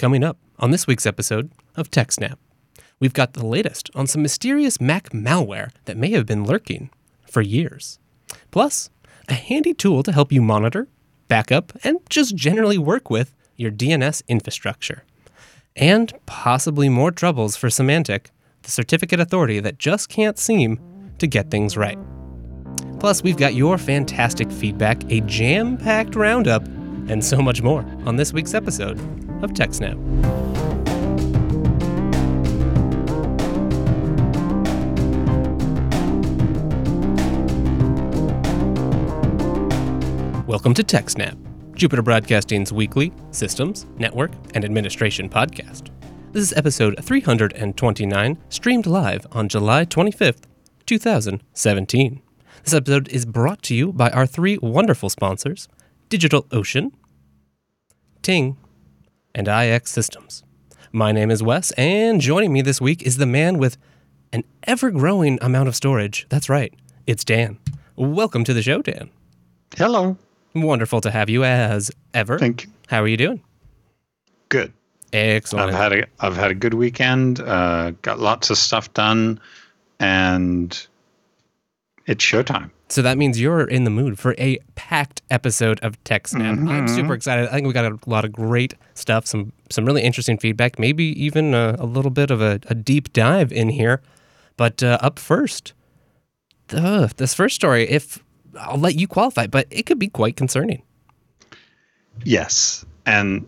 Coming up on this week's episode of TechSnap, we've got the latest on some mysterious Mac malware that may have been lurking for years. Plus, a handy tool to help you monitor, back up, and just generally work with your DNS infrastructure. And possibly more troubles for Symantec, the certificate authority that just can't seem to get things right. Plus, we've got your fantastic feedback, a jam-packed roundup, and so much more on this week's episode of TechSnap. Welcome to TechSnap, Jupiter Broadcasting's weekly systems, network, and administration podcast. This is episode 329, streamed live on July 25th, 2017. This episode is brought to you by our three wonderful sponsors, DigitalOcean, Ting, and ix systems. My name is Wes, and joining me this week is the man with an ever-growing amount of storage. That's right, it's Dan. Welcome to the show, Dan. Hello. Wonderful to have you as ever. Thank you. How are you doing? Good. Excellent. I've had a good weekend, got lots of stuff done, and it's showtime. So that means you're in the mood for a packed episode of TechSnap. Mm-hmm. I'm super excited. I think we got a lot of great stuff, some really interesting feedback, maybe even a little bit of a deep dive in here. But up first, this first story, if I'll let you qualify, but it could be quite concerning. Yes, and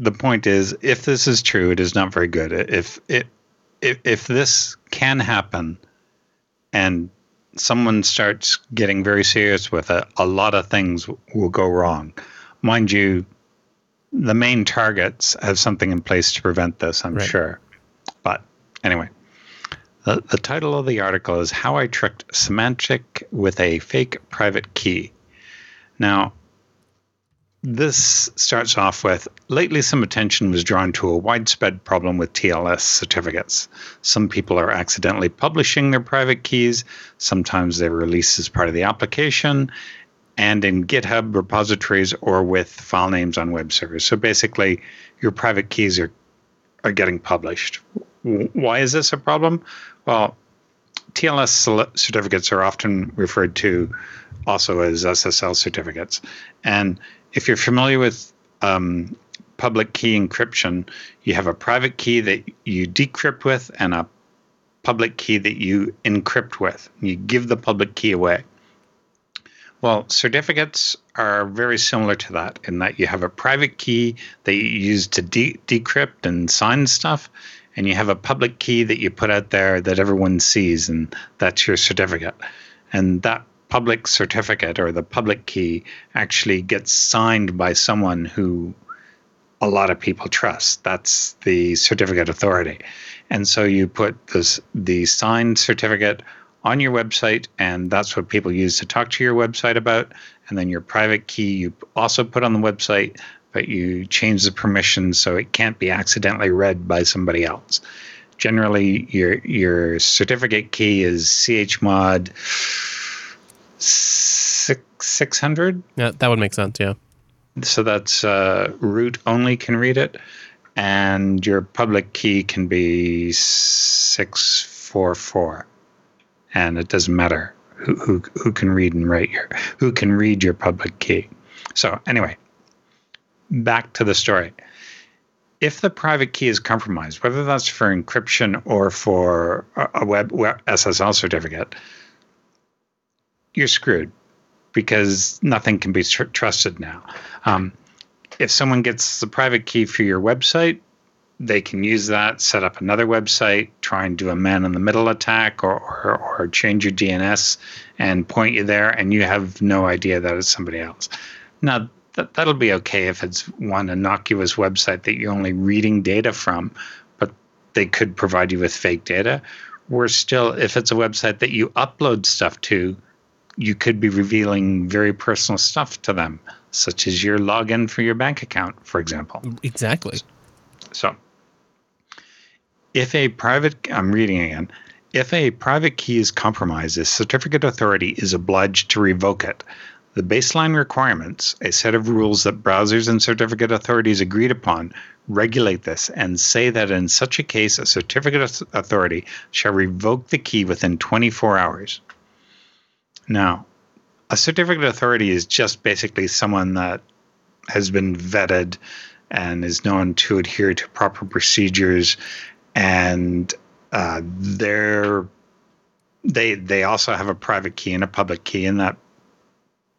the point is, if this is true, it is not very good. If this can happen, and someone starts getting very serious with it, a lot of things will go wrong. Mind you, the main targets have something in place to prevent this, I'm sure. But anyway, the title of the article is How I Tricked Symantec with a Fake Private Key. Now, this starts off with, lately some attention was drawn to a widespread problem with TLS certificates. Some people are accidentally publishing their private keys. Sometimes they're released as part of the application and in GitHub repositories or with file names on web servers. So basically, your private keys are getting published. Why is this a problem? Well, TLS certificates are often referred to also as SSL certificates. And if you're familiar with public key encryption, you have a private key that you decrypt with and a public key that you encrypt with. You give the public key away. Well, certificates are very similar to that in that you have a private key that you use to decrypt and sign stuff, and you have a public key that you put out there that everyone sees, and that's your certificate. And that public certificate or the public key actually gets signed by someone who a lot of people trust. That's the certificate authority. And so you put the signed certificate on your website, and that's what people use to talk to your website about. And then your private key you also put on the website, but you change the permissions so it can't be accidentally read by somebody else. Generally, your certificate key is chmod 600. Yeah, that would make sense. Yeah, so that's root only can read it, and your public key can be 644, and it doesn't matter who can read and write who can read your public key. So anyway, back to the story. If the private key is compromised, whether that's for encryption or for a web SSL certificate, you're screwed because nothing can be trusted now. If someone gets the private key for your website, they can use that, set up another website, try and do a man-in-the-middle attack or change your DNS and point you there, and you have no idea that it's somebody else. Now, that'll be okay if it's one innocuous website that you're only reading data from, but they could provide you with fake data. Worse still, if it's a website that you upload stuff to, you could be revealing very personal stuff to them, such as your login for your bank account, for example. Exactly. So if a private key is compromised, a certificate authority is obliged to revoke it. The baseline requirements, a set of rules that browsers and certificate authorities agreed upon, regulate this and say that in such a case, a certificate of authority shall revoke the key within 24 hours. Now, a certificate of authority is just basically someone that has been vetted and is known to adhere to proper procedures, and they also have a private key and a public key, and that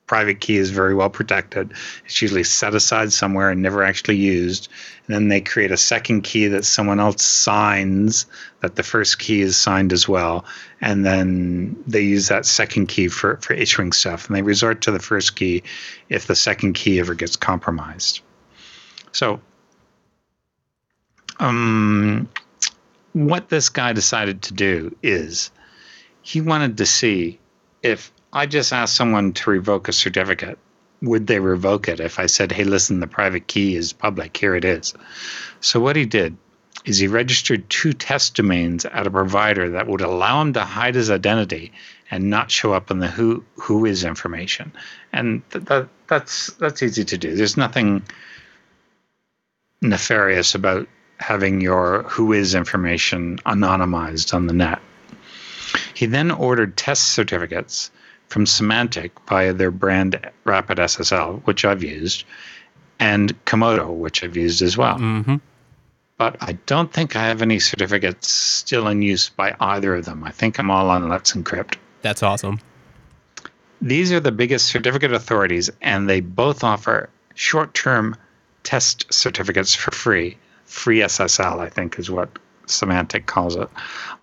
private key is very well protected. It's usually set aside somewhere and never actually used. And then they create a second key that someone else signs, that the first key is signed as well. And then they use that second key for issuing stuff. And they resort to the first key if the second key ever gets compromised. So what this guy decided to do is he wanted to see if I just asked someone to revoke a certificate, would they revoke it if I said, hey, listen, the private key is public, here it is. So what he did is he registered two test domains at a provider that would allow him to hide his identity and not show up in the who is information. And that's easy to do. There's nothing nefarious about having your who is information anonymized on the net. He then ordered test certificates from Symantec via their brand RapidSSL, which I've used, and Comodo, which I've used as well. Mm-hmm. But I don't think I have any certificates still in use by either of them. I think I'm all on Let's Encrypt. That's awesome. These are the biggest certificate authorities, and they both offer short-term test certificates for free. Free SSL, I think, is what Symantec calls it.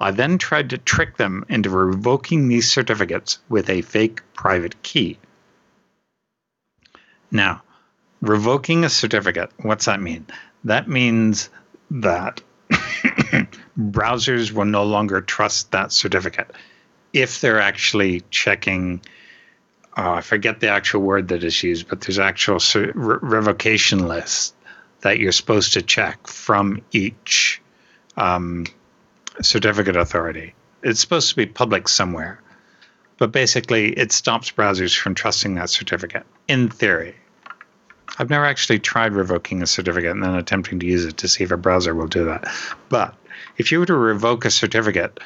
I then tried to trick them into revoking these certificates with a fake private key. Now, revoking a certificate, what's that mean? That means that browsers will no longer trust that certificate if they're actually checking. I forget the actual word that is used, but there's actual revocation lists that you're supposed to check from each certificate authority. It's supposed to be public somewhere, but basically it stops browsers from trusting that certificate, in theory. I've never actually tried revoking a certificate and then attempting to use it to see if a browser will do that. But if you were to revoke a certificate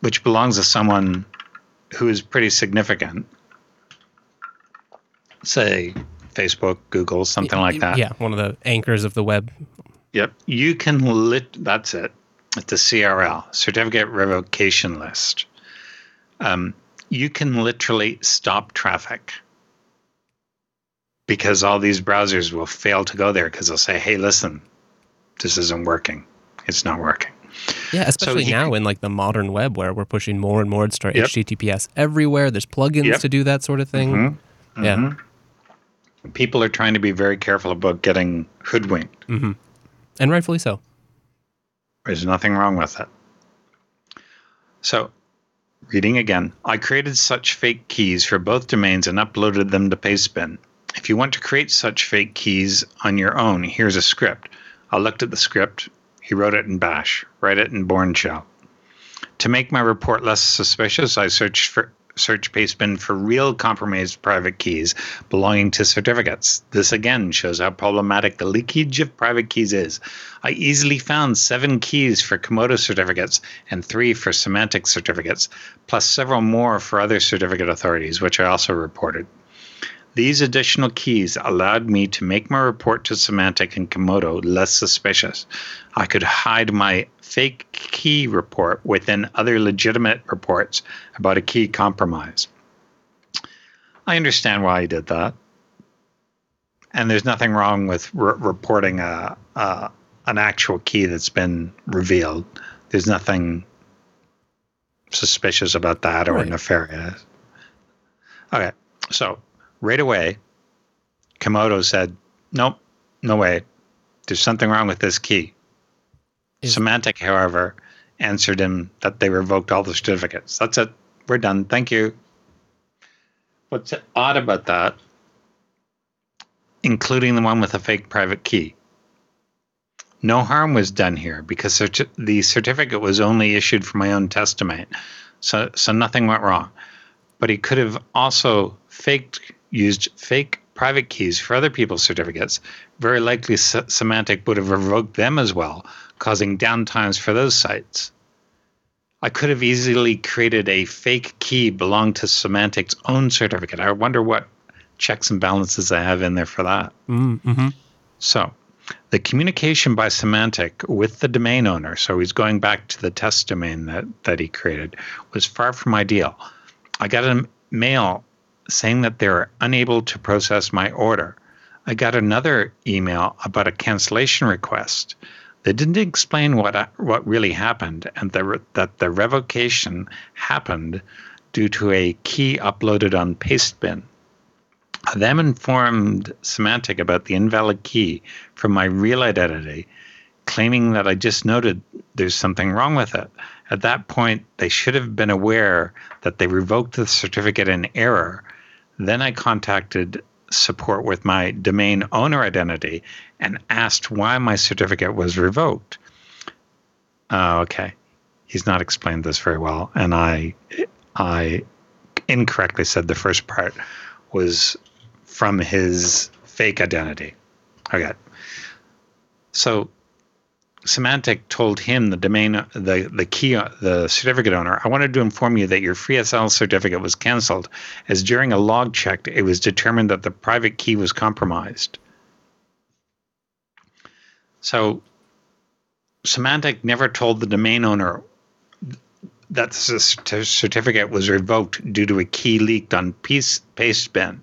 which belongs to someone who is pretty significant, say Facebook, Google, something like that. Yeah, one of the anchors of the web. Yep, you can that's it. It's a CRL, Certificate Revocation List. You can literally stop traffic because all these browsers will fail to go there because they'll say, hey, listen, this isn't working. It's not working. Yeah, especially so now in like the modern web where we're pushing more and more to start HTTPS everywhere. There's plugins to do that sort of thing. Mm-hmm. Yeah. Mm-hmm. People are trying to be very careful about getting hoodwinked. Mm-hmm. And rightfully so. There's nothing wrong with it. So, reading again, I created such fake keys for both domains and uploaded them to Pastebin. If you want to create such fake keys on your own, here's a script. I looked at the script. He wrote it in Bash. Write it in Bourne Shell. To make my report less suspicious, I searched Pastebin for real compromised private keys belonging to certificates. This again shows how problematic the leakage of private keys is. I easily found 7 keys for Comodo certificates and 3 for Symantec certificates, plus several more for other certificate authorities, which I also reported. These additional keys allowed me to make my report to Symantec and Comodo less suspicious. I could hide my fake key report within other legitimate reports about a key compromise. I understand why he did that. And there's nothing wrong with reporting an actual key that's been revealed. There's nothing suspicious about that or nefarious. Okay, so right away, Comodo said, nope, no way. There's something wrong with this key. Symantec, however, answered him that they revoked all the certificates. That's it. We're done. Thank you. What's odd about that, including the one with a fake private key? No harm was done here because the certificate was only issued for my own test domain. So nothing went wrong. But he could have also used fake private keys for other people's certificates, very likely Symantec would have revoked them as well, causing downtimes for those sites. I could have easily created a fake key belonging to Symantec's own certificate. I wonder what checks and balances I have in there for that. Mm-hmm. So the communication by Symantec with the domain owner, so he's going back to the test domain that he created, was far from ideal. I got a mail saying that they're unable to process my order. I got another email about a cancellation request. They didn't explain what really happened, and that the revocation happened due to a key uploaded on Pastebin. I then informed Symantec about the invalid key from my real identity, claiming that I just noted there's something wrong with it. At that point, they should have been aware that they revoked the certificate in error. Then I contacted support with my domain owner identity and asked why my certificate was revoked. Okay. He's not explained this very well. And I incorrectly said the first part was from his fake identity. Okay. So Symantec told him, the domain, the key, the certificate owner, I wanted to inform you that your FreeSL certificate was canceled, as during a log check, it was determined that the private key was compromised. So Symantec never told the domain owner that the certificate was revoked due to a key leaked on Pastebin.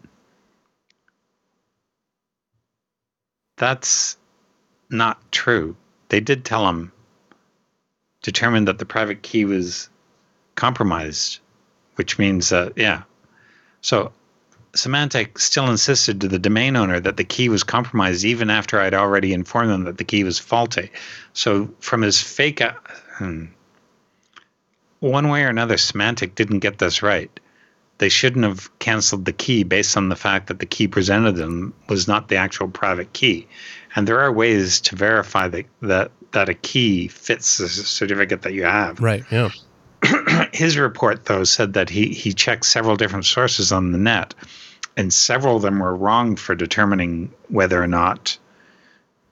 That's not true. They did tell him, determined that the private key was compromised, which means, yeah. So Symantec still insisted to the domain owner that the key was compromised, even after I'd already informed them that the key was faulty. So from his fake, one way or another, Symantec didn't get this right. They shouldn't have canceled the key based on the fact that the key presented them was not the actual private key. And there are ways to verify that a key fits the certificate that you have. Right, yeah. His report, though, said that he checked several different sources on the net, and several of them were wrong for determining whether or not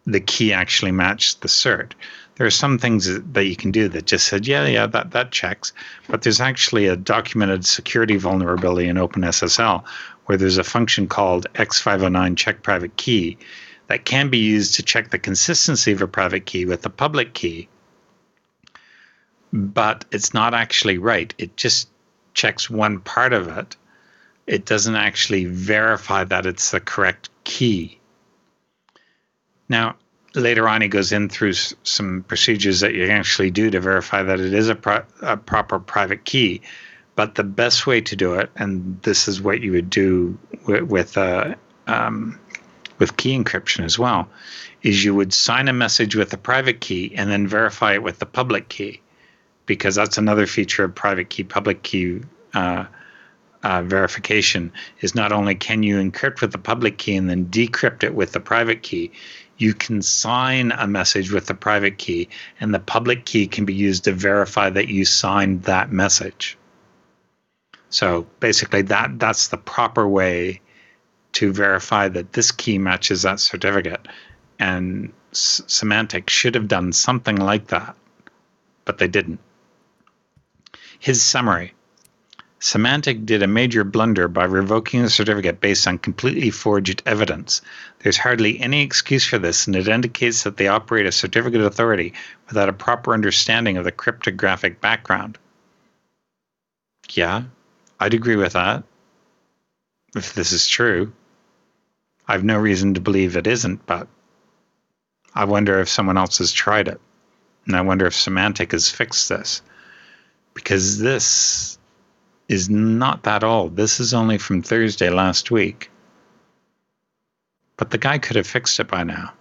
the key actually matched the cert. There are some things that you can do that just said, yeah, that checks. But there's actually a documented security vulnerability in OpenSSL where there's a function called x509 check private key that can be used to check the consistency of a private key with a public key. But it's not actually right. It just checks one part of it. It doesn't actually verify that it's the correct key. Now, later on, he goes in through some procedures that you can actually do to verify that it is a proper private key. But the best way to do it, and this is what you would do with key encryption as well, is you would sign a message with the private key and then verify it with the public key, because that's another feature of private key, public key verification, is not only can you encrypt with the public key and then decrypt it with the private key, you can sign a message with the private key, and the public key can be used to verify that you signed that message. So basically, that's the proper way to verify that this key matches that certificate. And Symantec should have done something like that, but they didn't. His summary. Symantec did a major blunder by revoking the certificate based on completely forged evidence. There's hardly any excuse for this, and it indicates that they operate a certificate authority without a proper understanding of the cryptographic background. Yeah, I'd agree with that, if this is true. I've no reason to believe it isn't, but I wonder if someone else has tried it. And I wonder if Symantec has fixed this. Because this is not that old. This is only from Thursday last week. But the guy could have fixed it by now.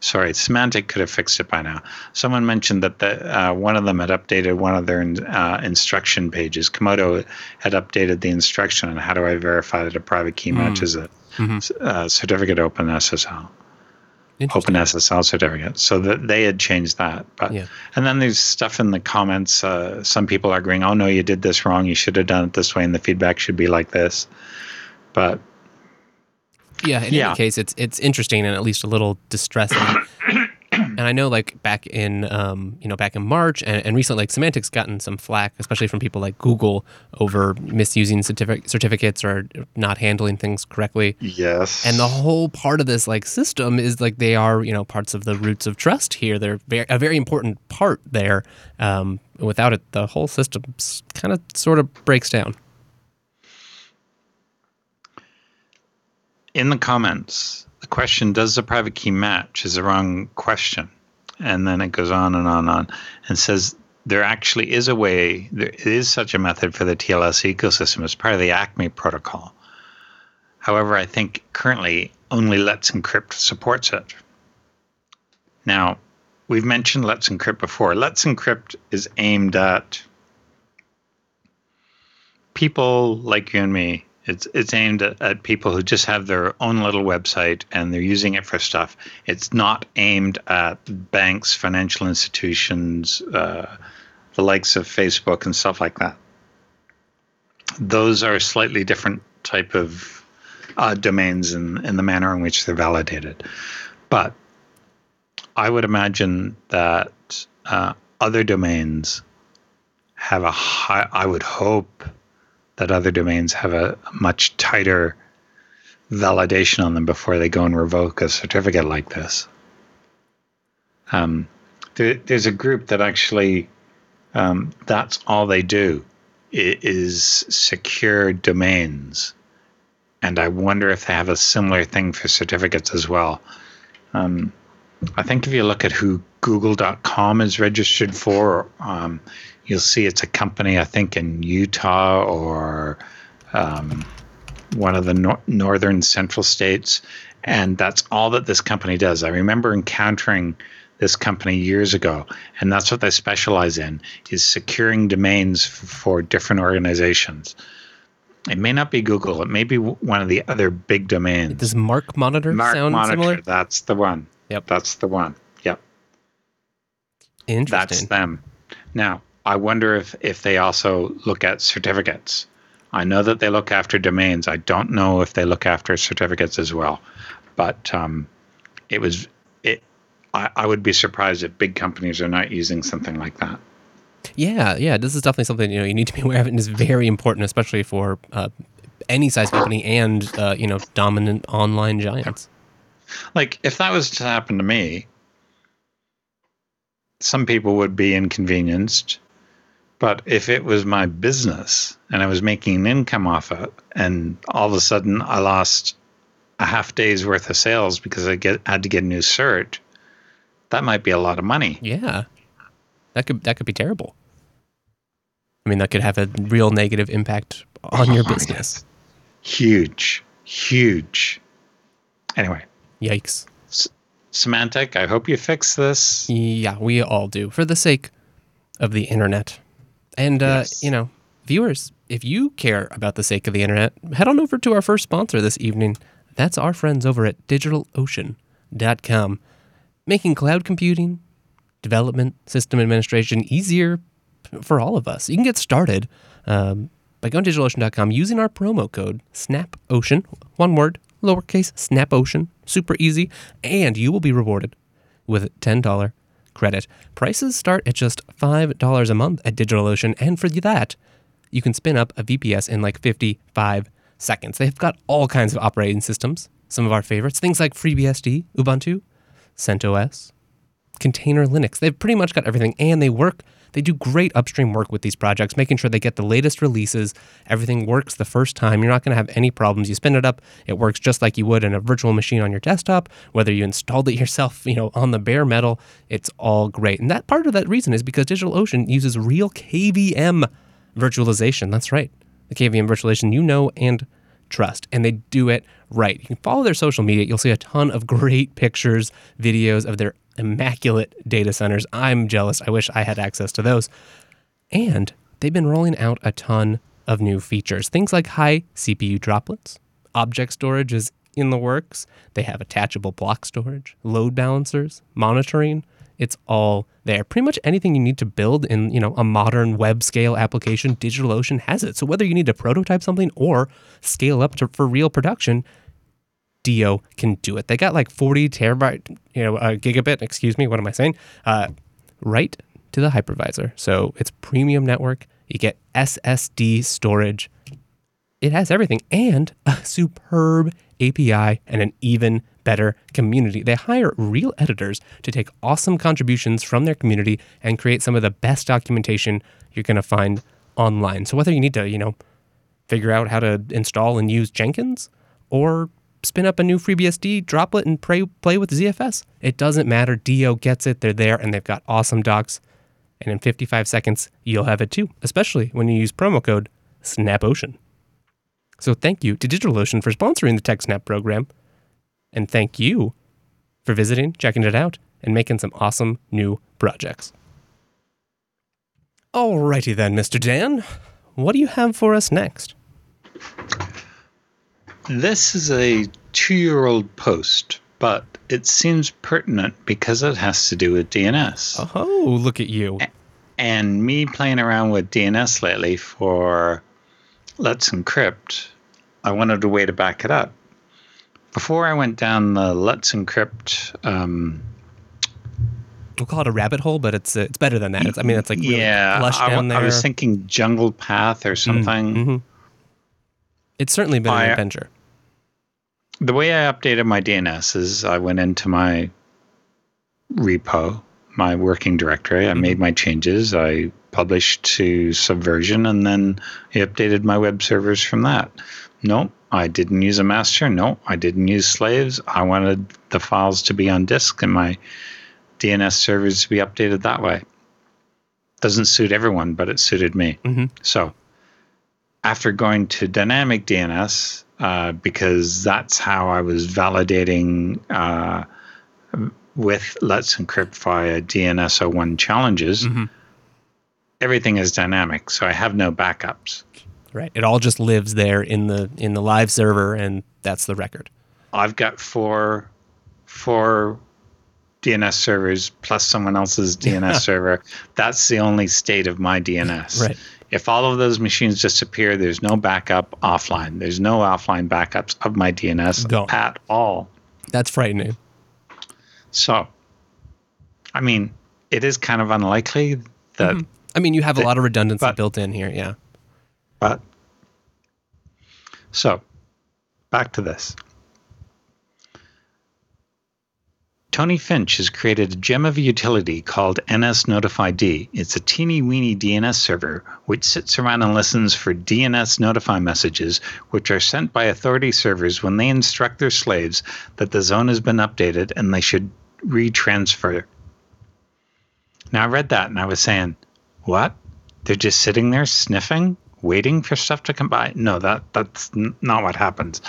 Sorry, Symantec could have fixed it by now. Someone mentioned that one of them had updated one of their instruction pages. Comodo had updated the instruction on how do I verify that a private key matches a certificate OpenSSL certificate. So that they had changed that. But yeah. And then there's stuff in the comments. Some people arguing, oh, no, you did this wrong. You should have done it this way, and the feedback should be like this. But yeah, in any case, it's interesting and at least a little distressing. And I know, like, back in March and recently, like, Symantec's gotten some flack, especially from people like Google, over misusing certificates or not handling things correctly. Yes. And the whole part of this, like, system is, like, they are, you know, parts of the roots of trust here. They're a very important part there. Without it, the whole system kind of sort of breaks down. In the comments, the question, does the private key match, is the wrong question. And then it goes on and on and on and says there actually is a way, there is such a method for the TLS ecosystem as part of the ACME protocol. However, I think currently only Let's Encrypt supports it. Now, we've mentioned Let's Encrypt before. Let's Encrypt is aimed at people like you and me. It's aimed at people who just have their own little website and they're using it for stuff. It's not aimed at banks, financial institutions, the likes of Facebook and stuff like that. Those are slightly different type of domains in the manner in which they're validated. But I would imagine that other domains have a high, I would hope, that other domains have a much tighter validation on them before they go and revoke a certificate like this. There's a group that actually, that's all they do, is secure domains. And I wonder if they have a similar thing for certificates as well. I think if you look at who Google.com is registered for, you'll see it's a company, I think, in Utah or one of the northern central states. And that's all that this company does. I remember encountering this company years ago, and that's what they specialize in, is securing domains for different organizations. It may not be Google. It may be one of the other big domains. Does Mark Monitor sound similar? That's the one. Yep. That's the one. Yep. Interesting. That's them. Now, I wonder if they also look at certificates. I know that they look after domains. I don't know if they look after certificates as well. But I would be surprised if big companies are not using something like that. Yeah. This is definitely something you need to be aware of, and is very important, especially for any size company and dominant online giants. Like, if that was to happen to me, some people would be inconvenienced. But if it was my business and I was making an income off it, and all of a sudden I lost a half day's worth of sales because I had to get a new cert, that might be a lot of money. Yeah, that could be terrible. I mean, that could have a real negative impact on your business. Huge. Anyway. Yikes. Symantec, I hope you fix this. Yeah, we all do, for the sake of the internet. And, yes. Viewers, if you care about the sake of the internet, head on over to our first sponsor this evening. That's our friends over at DigitalOcean.com, making cloud computing, development, system administration easier for all of us. You can get started by going to DigitalOcean.com using our promo code SNAPOcean, one word, lowercase, SNAPOcean, super easy, and you will be rewarded with a $10 credit. Prices start at just $5 a month at DigitalOcean, and for that, you can spin up a VPS in like 55 seconds. They've got all kinds of operating systems, some of our favorites, things like FreeBSD, Ubuntu, CentOS, Container Linux. They've pretty much got everything, and they do great upstream work with these projects, making sure they get the latest releases. Everything works the first time. You're not going to have any problems. You spin it up. It works just like you would in a virtual machine on your desktop, whether you installed it yourself, on the bare metal. It's all great. And that part of that reason is because DigitalOcean uses real KVM virtualization. That's right. The KVM virtualization you know and trust. And they do it right. You can follow their social media. You'll see a ton of great pictures, videos of their immaculate data centers. I'm jealous. I wish I had access to those. And they've been rolling out a ton of new features. Things like high CPU droplets, object storage is in the works. They have attachable block storage, load balancers, monitoring. It's all there. Pretty much anything you need to build in, a modern web scale application, DigitalOcean has it. So whether you need to prototype something or scale up for real production, Dio can do it. They got like 40 terabyte, gigabit, right to the hypervisor. So it's premium network. You get SSD storage. It has everything and a superb API and an even better community. They hire real editors to take awesome contributions from their community and create some of the best documentation you're going to find online. So whether you need to, figure out how to install and use Jenkins or spin up a new FreeBSD droplet and play with ZFS, it doesn't matter. Dio gets it. They're there and they've got awesome docs. And in 55 seconds, you'll have it too, especially when you use promo code SNAPOcean. So thank you to DigitalOcean for sponsoring the TechSnap program. And thank you for visiting, checking it out, and making some awesome new projects. Alrighty then, Mr. Dan, what do you have for us next? This is a 2-year-old post, but it seems pertinent because it has to do with DNS. Oh, look at you. And me playing around with DNS lately for Let's Encrypt, I wanted a way to back it up. Before I went down the Let's Encrypt... we'll call it a rabbit hole, but it's better than that. It's really lush down there. I was thinking jungle path or something. Mm-hmm. It's certainly been an adventure. The way I updated my DNS is I went into my repo, my working directory. I made my changes. I published to Subversion, and then I updated my web servers from that. Nope, I didn't use a master. Nope, I didn't use slaves. I wanted the files to be on disk and my DNS servers to be updated that way. Doesn't suit everyone, but it suited me. Mm-hmm. So after going to dynamic DNS, because that's how I was validating with Let's Encrypt via DNS 01 challenges, everything is dynamic, so I have no backups. Right. It all just lives there in the live server, and that's the record. I've got four DNS servers plus someone else's DNS server. That's the only state of my DNS. Right. If all of those machines disappear, there's no backup offline. There's no offline backups of my DNS at all. That's frightening. So, it is kind of unlikely that... Mm-hmm. You have a lot of redundancy built in here, yeah. But, so, back to this. Tony Finch has created a gem of a utility called NSNotifyD. It's a teeny-weeny DNS server which sits around and listens for DNS notify messages which are sent by authority servers when they instruct their slaves that the zone has been updated and they should retransfer. Now, I read that and I was saying, what? They're just sitting there sniffing, waiting for stuff to come by? No, that's not what happens.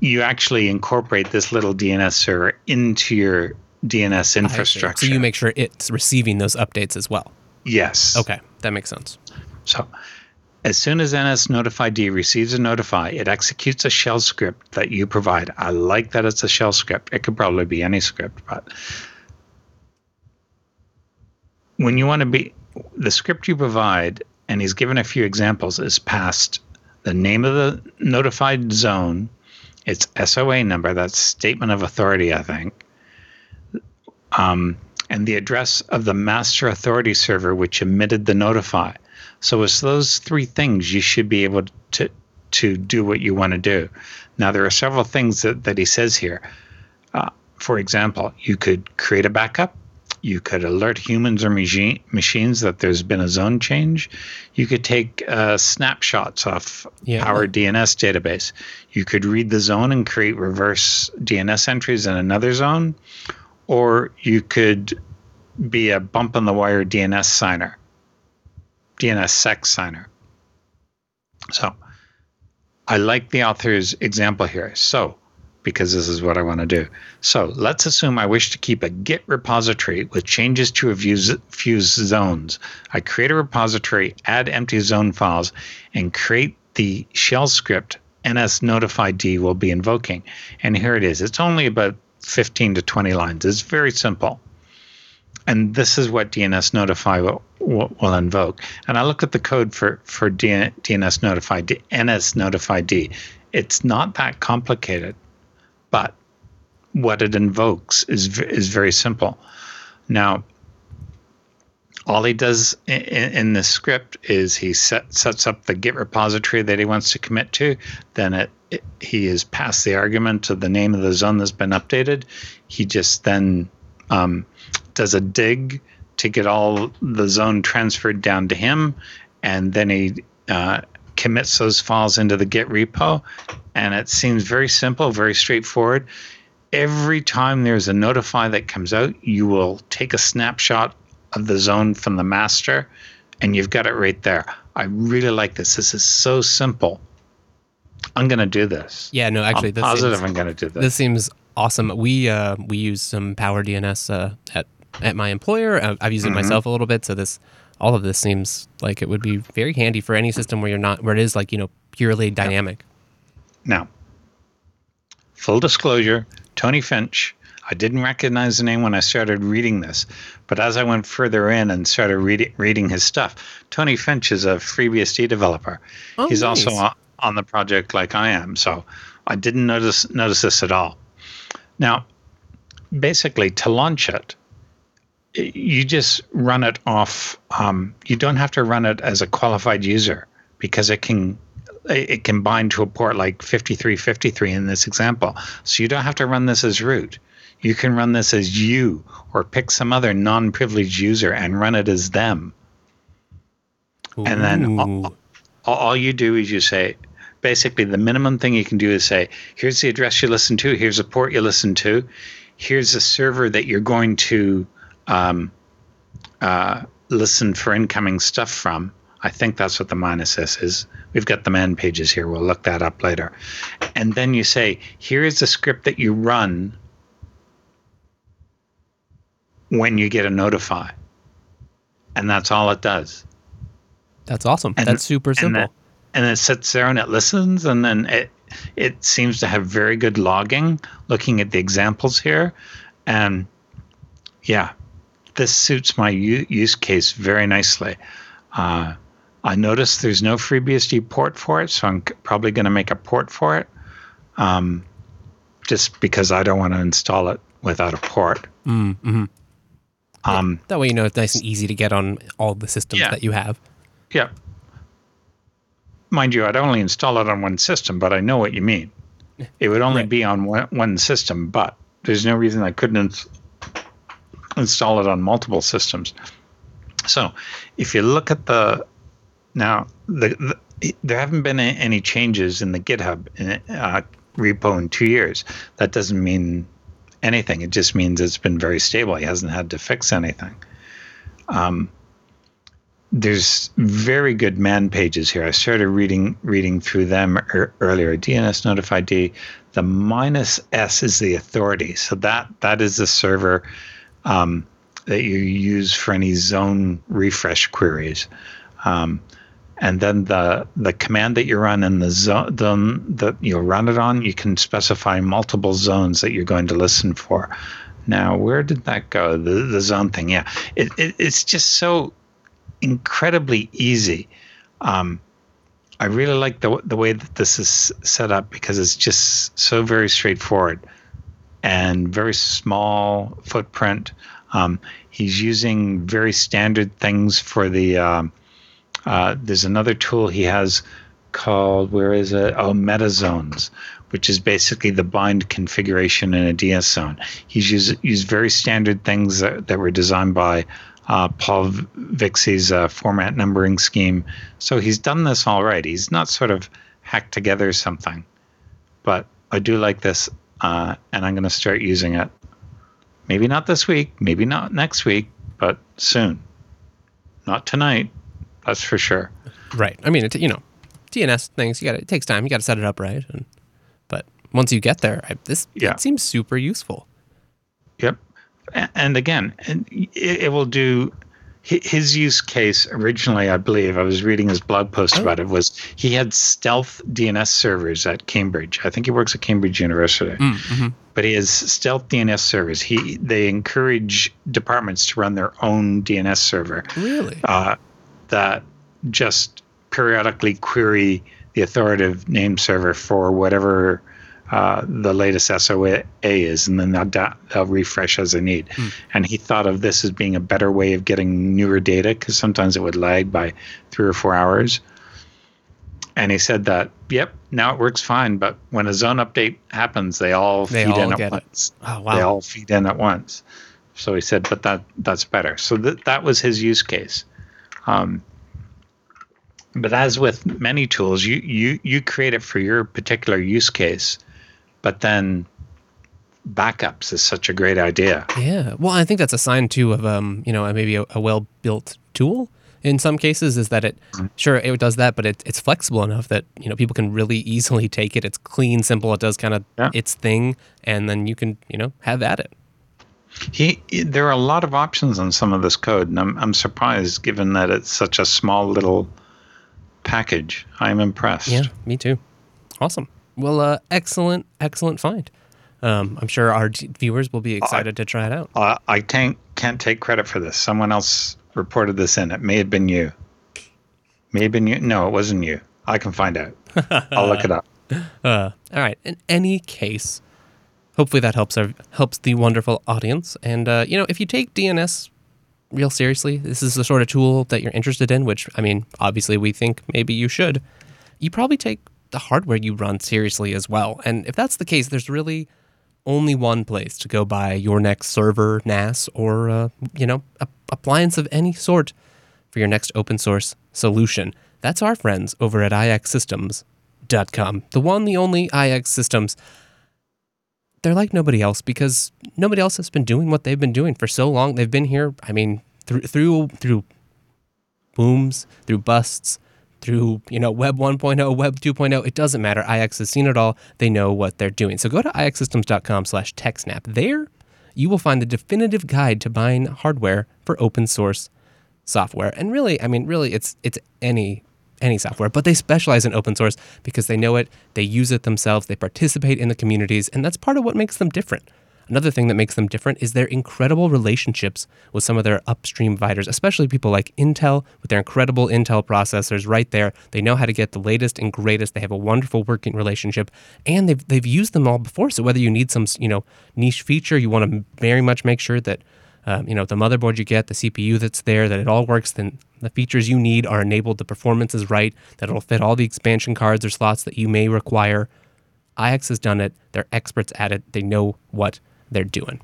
You actually incorporate this little DNS server into your DNS infrastructure. So you make sure it's receiving those updates as well. Yes. Okay, that makes sense. So as soon as NSNotifyD receives a notify, it executes a shell script that you provide. I like that it's a shell script. It could probably be any script, but when you want to be, the script you provide, and he's given a few examples, is passed the name of the notified zone, its SOA number, that's Statement of Authority, I think, and the address of the master authority server which emitted the notify. So it's those three things you should be able to do what you want to do. Now, there are several things that he says here. For example, you could create a backup. You could alert humans or machines that there's been a zone change. You could take snapshots off our DNS database. You could read the zone and create reverse DNS entries in another zone. Or you could be a bump-on-the-wire DNS signer, DNSSEC signer. So I like the author's example here. So, because this is what I want to do. So let's assume I wish to keep a Git repository with changes to a few zones. I create a repository, add empty zone files, and create the shell script NSNotifyD will be invoking. And here it is. It's only about 15 to 20 lines. It's very simple. And this is what DNSNotify will invoke. And I look at the code for DNSNotifyD, NSNotifyD. It's not that complicated, but what it invokes is very simple. Now, all he does in this script is he sets up the Git repository that he wants to commit to. Then he has passed the argument to the name of the zone that's been updated. He just then does a dig to get all the zone transferred down to him, and then he commits those files into the Git repo. And it seems very simple, very straightforward. Every time there's a notify that comes out, you will take a snapshot of the zone from the master, and you've got it right there. I really like this. This is so simple. I'm going to do this. Yeah, no, actually, I'm going to do this. This seems awesome. We use some Power DNS at my employer. I've used it myself a little bit, so all of this seems like it would be very handy for any system where it is like, you know, purely dynamic. Now, full disclosure, Tony Finch, I didn't recognize the name when I started reading this, but as I went further in and started reading his stuff, Tony Finch is a FreeBSD developer. Oh, he's nice. Also on the project like I am, so I didn't notice this at all. Now, basically, to launch it, you just run it off. You don't have to run it as a qualified user because it can bind to a port like 5353 in this example. So you don't have to run this as root. You can run this as you, or pick some other non-privileged user and run it as them. Ooh. And then all you do is you say, basically the minimum thing you can do is say, here's the address you listen to, here's the port you listen to, here's the server that you're going to listen for incoming stuff from. I think that's what the -s is. We've got the man pages here. We'll look that up later. And then you say, here is the script that you run when you get a notify. And that's all it does. That's awesome. And that's super simple. And it sits there and it listens. And then it seems to have very good logging, looking at the examples here. And yeah, this suits my use case very nicely. I noticed there's no FreeBSD port for it, so I'm probably going to make a port for it, just because I don't want to install it without a port. Mm-hmm. That way, you know, it's nice and easy to get on all the systems that you have. Yeah. Mind you, I'd only install it on one system, but I know what you mean. It would only be on one system, but there's no reason I couldn't install it on multiple systems. So if you look at there haven't been any changes in the GitHub repo in 2 years. That doesn't mean anything. It just means it's been very stable. He hasn't had to fix anything. There's very good man pages here. I started reading through them earlier. DNSNotifyD. The -s is the authority. So that is the server that you use for any zone refresh queries. And then the command that you run and the zone that you'll run it on, you can specify multiple zones that you're going to listen for. Now, where did that go? The zone thing, yeah. It's just so incredibly easy. I really like the way that this is set up because it's just so very straightforward and very small footprint. He's using very standard things for the there's another tool he has called, metazones, which is basically the bind configuration in a DS zone. He's used very standard things that were designed by Paul Vixi's format numbering scheme. So he's done this all right. He's not sort of hacked together something. But I do like this, and I'm going to start using it. Maybe not this week, maybe not next week, but soon. Not tonight, that's for sure. Right. I mean, DNS things. It takes time. You got to set it up right. But once you get there, it seems super useful. Yep. And again, it will do. His use case originally, I believe, I was reading his blog post about it, was he had stealth DNS servers at Cambridge. I think he works at Cambridge University. Mm-hmm. But he has stealth DNS servers. They encourage departments to run their own DNS server. Really? That just periodically query the authoritative name server for whatever the latest SOA is, and then they'll refresh as they need. And he thought of this as being a better way of getting newer data, because sometimes it would lag by 3 or 4 hours. And he said that, yep, now it works fine, but when a zone update happens, they all feed in at once. Oh, wow. They all feed in at once. So he said, but that's better. So that was his use case. But as with many tools, you create it for your particular use case, but then backups is such a great idea. Yeah. Well, I think that's a sign too of maybe a well-built tool. In some cases, is that it does that, but it's flexible enough that people can really easily take it. It's clean, simple. It does kind of its thing, and then you can have at it. There are a lot of options on some of this code, and I'm surprised given that it's such a small little package. I'm impressed. Yeah, me too. Awesome. Well, excellent find. I'm sure our viewers will be excited to try it out. I can't take credit for this. Someone else reported this in. It may have been you. No, it wasn't you. I can find out. I'll look it up. All right. In any case, hopefully that helps the wonderful audience. And, if you take DNS real seriously, this is the sort of tool that you're interested in, which, obviously we think maybe you should. You probably take the hardware you run seriously as well. And if that's the case, there's really only one place to go buy your next server, NAS, or, appliance of any sort for your next open source solution. That's our friends over at ixsystems.com. The one, the only ix systems. They're like nobody else because nobody else has been doing what they've been doing for so long. They've been here, through booms, through busts, through, Web 1.0, Web 2.0, it doesn't matter. IX has seen it all. They know what they're doing. So go to ixsystems.com/techsnap. There, you will find the definitive guide to buying hardware for open source software. And really, it's any software, but they specialize in open source because they know it, they use it themselves, they participate in the communities, and that's part of what makes them different. Another thing that makes them different is their incredible relationships with some of their upstream providers, especially people like Intel with their incredible Intel processors right there. They know how to get the latest and greatest. They have a wonderful working relationship, and they've used them all before. So whether you need some niche feature, you want to very much make sure that the motherboard you get, the CPU that's there, that it all works, then the features you need are enabled, the performance is right, that it'll fit all the expansion cards or slots that you may require. IX has done it. They're experts at it. They know what they're doing.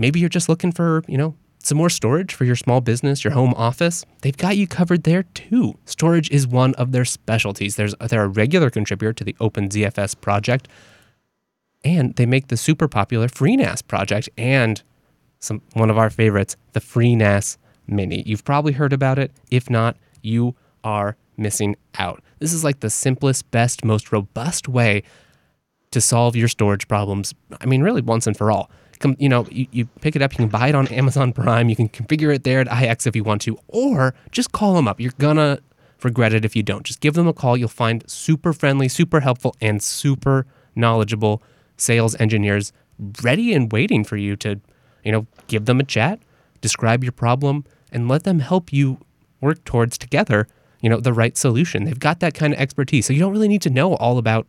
Maybe you're just looking for, some more storage for your small business, your home office. They've got you covered there too. Storage is one of their specialties. They're a regular contributor to the OpenZFS project, and they make the super popular FreeNAS project and one of our favorites, the FreeNAS Mini. You've probably heard about it. If not, you are missing out. This is like the simplest, best, most robust way to solve your storage problems. Really once and for all. You pick it up, you can buy it on Amazon Prime, you can configure it there at IX if you want to, or just call them up. You're gonna regret it if you don't. Just give them a call. You'll find super friendly, super helpful, and super knowledgeable sales engineers ready and waiting for you to give them a chat, describe your problem, and let them help you work towards together, the right solution. They've got that kind of expertise. So you don't really need to know all about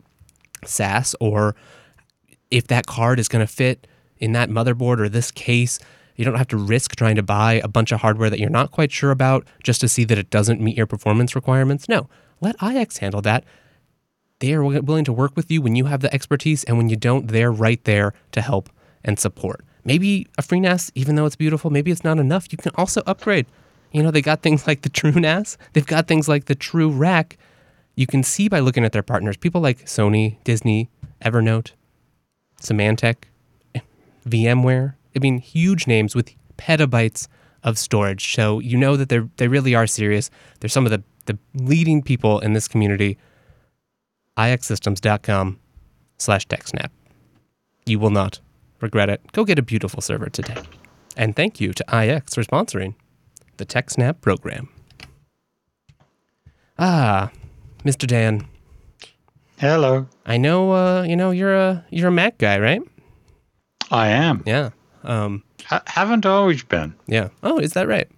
SAS or if that card is going to fit in that motherboard or this case. You don't have to risk trying to buy a bunch of hardware that you're not quite sure about just to see that it doesn't meet your performance requirements. No, let IX handle that. They are willing to work with you when you have the expertise, and when you don't, they're right there to help and support. Maybe a FreeNAS, even though it's beautiful, maybe it's not enough. You can also upgrade. They got things like the TrueNAS. They've got things like the True Rack. You can see by looking at their partners, people like Sony, Disney, Evernote, Symantec, VMware. Huge names with petabytes of storage. So you know that they really are serious. They're some of the leading people in this community. ixsystems.com/techsnap. You will not regret it. Go get a beautiful server today. And thank you to IX for sponsoring the TechSnap program. Mr. Dan. Hello. I know you're a Mac guy, right? I am. Yeah. Haven't always been. Yeah. Oh, is that right?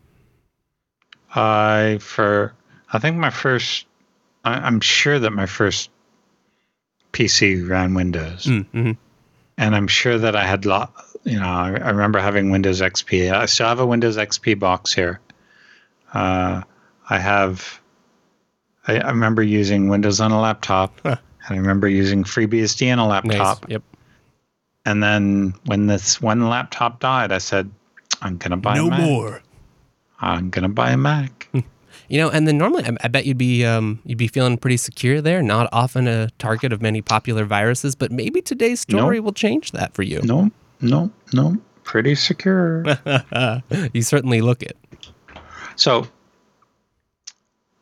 I think my first I'm sure that my first PC ran Windows. Mm-hmm. And I'm sure that I had, I remember having Windows XP. I still have a Windows XP box here. I remember using Windows on a laptop. Huh. And I remember using FreeBSD on a laptop. Nice. Yep. And then when this one laptop died, I said, I'm going to buy a Mac. No more. I'm going to buy a Mac. And then normally, I bet you'd be feeling pretty secure there. Not often a target of many popular viruses, but maybe today's story will change that for you. No. Pretty secure. You certainly look it. So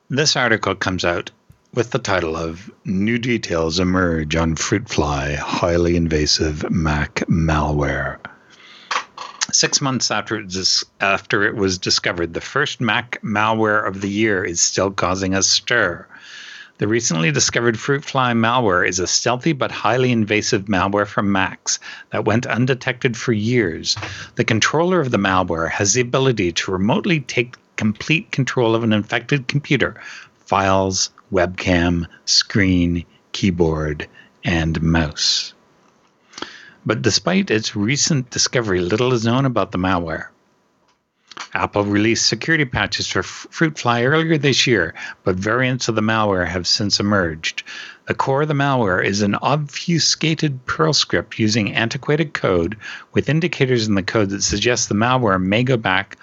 this article comes out with the title of "New Details Emerge on FruitFly Highly Invasive Mac Malware." 6 months after it was discovered, the first Mac malware of the year is still causing a stir. The recently discovered FruitFly malware is a stealthy but highly invasive malware from Macs that went undetected for years. The controller of the malware has the ability to remotely take complete control of an infected computer, files, webcam, screen, keyboard, and mouse. But despite its recent discovery, little is known about the malware. Apple released security patches for FruitFly earlier this year, but variants of the malware have since emerged. The core of the malware is an obfuscated Perl script using antiquated code with indicators in the code that suggest the malware may go back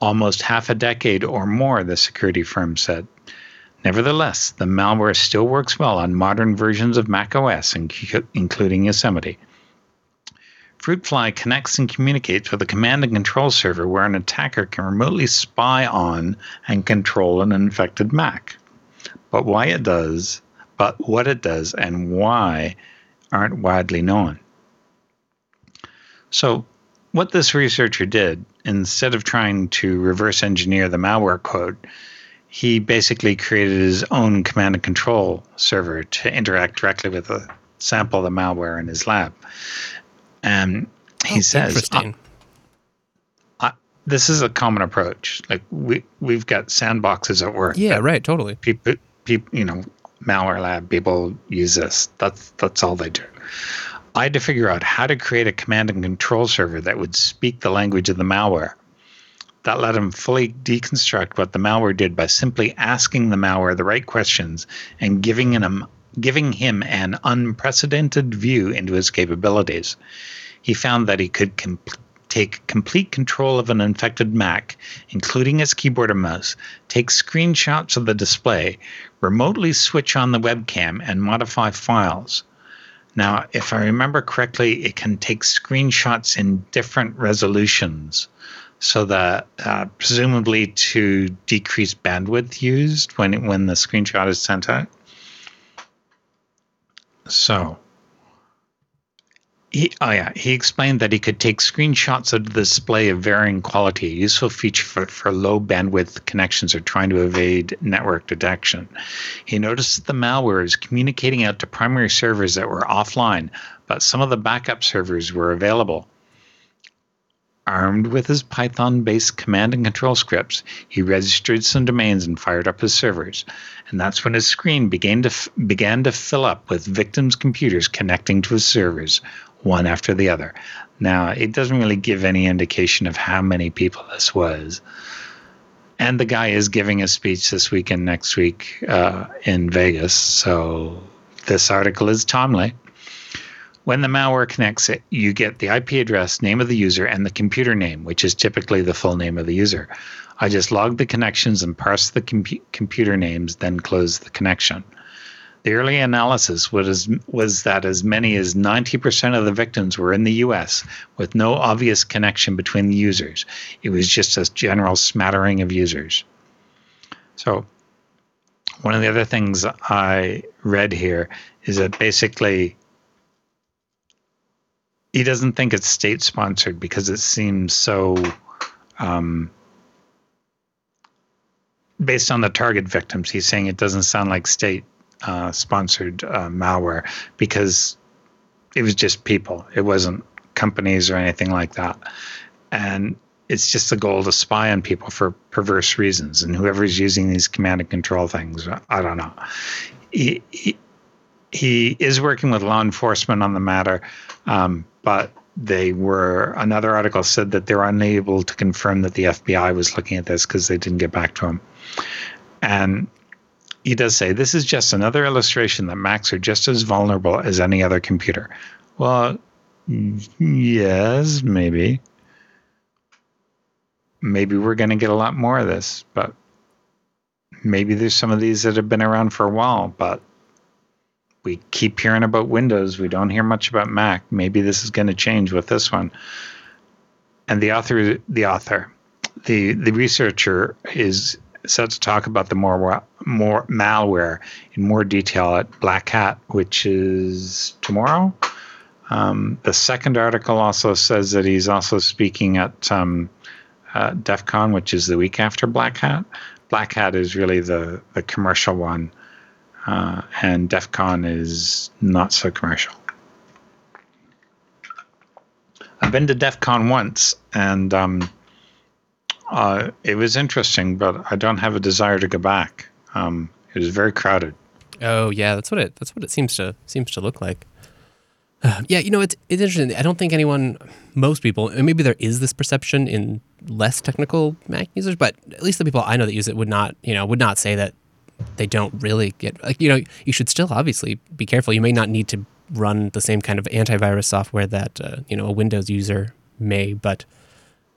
almost half a decade or more, the security firm said. Nevertheless, the malware still works well on modern versions of macOS, including Yosemite. FruitFly connects and communicates with a command and control server where an attacker can remotely spy on and control an infected Mac. But what it does and why aren't widely known. So what this researcher did, instead of trying to reverse engineer the malware code, he basically created his own command and control server to interact directly with a sample of the malware in his lab. And he says, this is a common approach. Like we've got sandboxes at work. Yeah, right. Totally. People, malware lab people use this. That's all they do. I had to figure out how to create a command and control server that would speak the language of the malware. That let him fully deconstruct what the malware did by simply asking the malware the right questions and giving him an unprecedented view into his capabilities. He found that he could take complete control of an infected Mac, including its keyboard and mouse, take screenshots of the display, remotely switch on the webcam, and modify files. Now, if I remember correctly, it can take screenshots in different resolutions, so that presumably to decrease bandwidth used when the screenshot is sent out. So, he explained that he could take screenshots of the display of varying quality, a useful feature for low bandwidth connections or trying to evade network detection. He noticed that the malware is communicating out to primary servers that were offline, but some of the backup servers were available. Armed with his Python-based command and control scripts, he registered some domains and fired up his servers. And that's when his screen began to fill up with victims' computers connecting to his servers, one after the other. Now, it doesn't really give any indication of how many people this was. And the guy is giving a speech this week and next week in Vegas, so this article is timely. When the malware connects it, you get the IP address, name of the user, and the computer name, which is typically the full name of the user. I just logged the connections and parsed the computer names, then closed the connection. The early analysis was that as many as 90% of the victims were in the U.S. with no obvious connection between the users. It was just a general smattering of users. So one of the other things I read here is that basically he doesn't think it's state-sponsored because it seems so, based on the target victims, he's saying it doesn't sound like state-sponsored malware because it was just people. It wasn't companies or anything like that. And it's just a goal to spy on people for perverse reasons. And whoever's using these command and control things, I don't know. He is working with law enforcement on the matter, but they were, another article said that they're unable to confirm that the FBI was looking at this because they didn't get back to him. And he does say, this is just another illustration that Macs are just as vulnerable as any other computer. Well, yes, maybe. Maybe we're going to get a lot more of this, but maybe there's some of these that have been around for a while, but we keep hearing about Windows. We don't hear much about Mac. Maybe this is going to change with this one. And the researcher is set to talk about the more malware in more detail at Black Hat, which is tomorrow. The second article also says that he's also speaking at DEF CON, which is the week after Black Hat. Black Hat is really the commercial one, and DEF CON is not so commercial. I've been to DEF CON once, and it was interesting, but I don't have a desire to go back. It was very crowded. Oh yeah, that's what it seems to look like. Yeah, you know, it's interesting. I don't think most people, and maybe there is this perception in less technical Mac users, but at least the people I know that use it would not say that they don't really get, like, you know, you should still obviously be careful. You may not need to run the same kind of antivirus software that, a Windows user may, but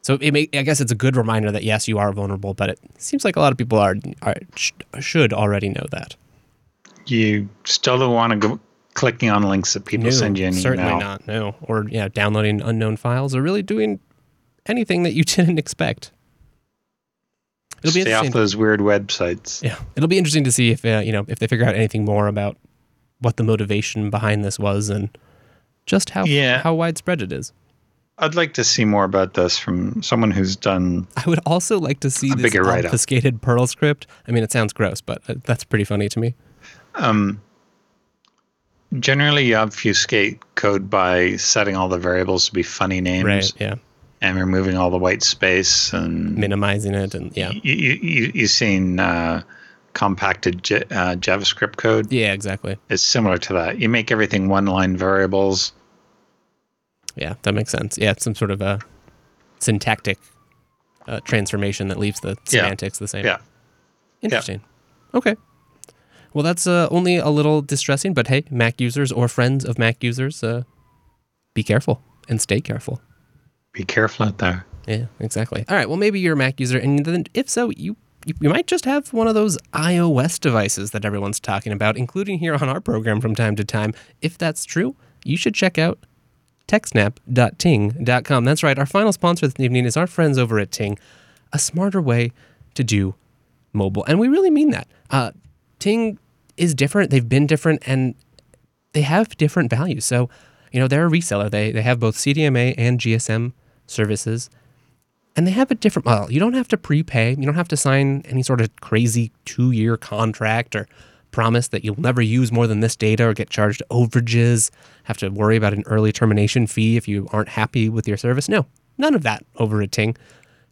so it may, I guess it's a good reminder that yes, you are vulnerable, but it seems like a lot of people should already know that. You still don't want to go clicking on links that people send you an email. Certainly not, no. Or downloading unknown files or really doing anything that you didn't expect. It'll be interesting. Stay off those weird websites. Yeah, it'll be interesting to see if if they figure out anything more about what the motivation behind this was and just how widespread it is. I'd like to see more about this from someone who's done. I would also like to see this obfuscated Perl script. I mean, it sounds gross, but that's pretty funny to me. Generally, you obfuscate code by setting all the variables to be funny names, right, yeah, and removing all the white space and minimizing it, and yeah, you've seen compacted JavaScript code. Yeah, exactly. It's similar to that. You make everything one-line variables. Yeah, that makes sense. Yeah, it's some sort of a syntactic transformation that leaves the semantics the same. Yeah, interesting. Yeah. Okay. Well, that's only a little distressing, but hey, Mac users or friends of Mac users, be careful and stay careful. Be careful out there. Yeah, exactly. All right, well, maybe you're a Mac user, and then if so, you might just have one of those iOS devices that everyone's talking about, including here on our program from time to time. If that's true, you should check out techsnap.ting.com. That's right, our final sponsor this evening is our friends over at Ting, a smarter way to do mobile. And we really mean that. Ting is different. They've been different, and they have different values. So, they're a reseller. They have both CDMA and GSM services, and they have a different model. You don't have to prepay. You don't have to sign any sort of crazy 2-year contract or promise that you'll never use more than this data or get charged overages, have to worry about an early termination fee if you aren't happy with your service. No, none of that over at Ting.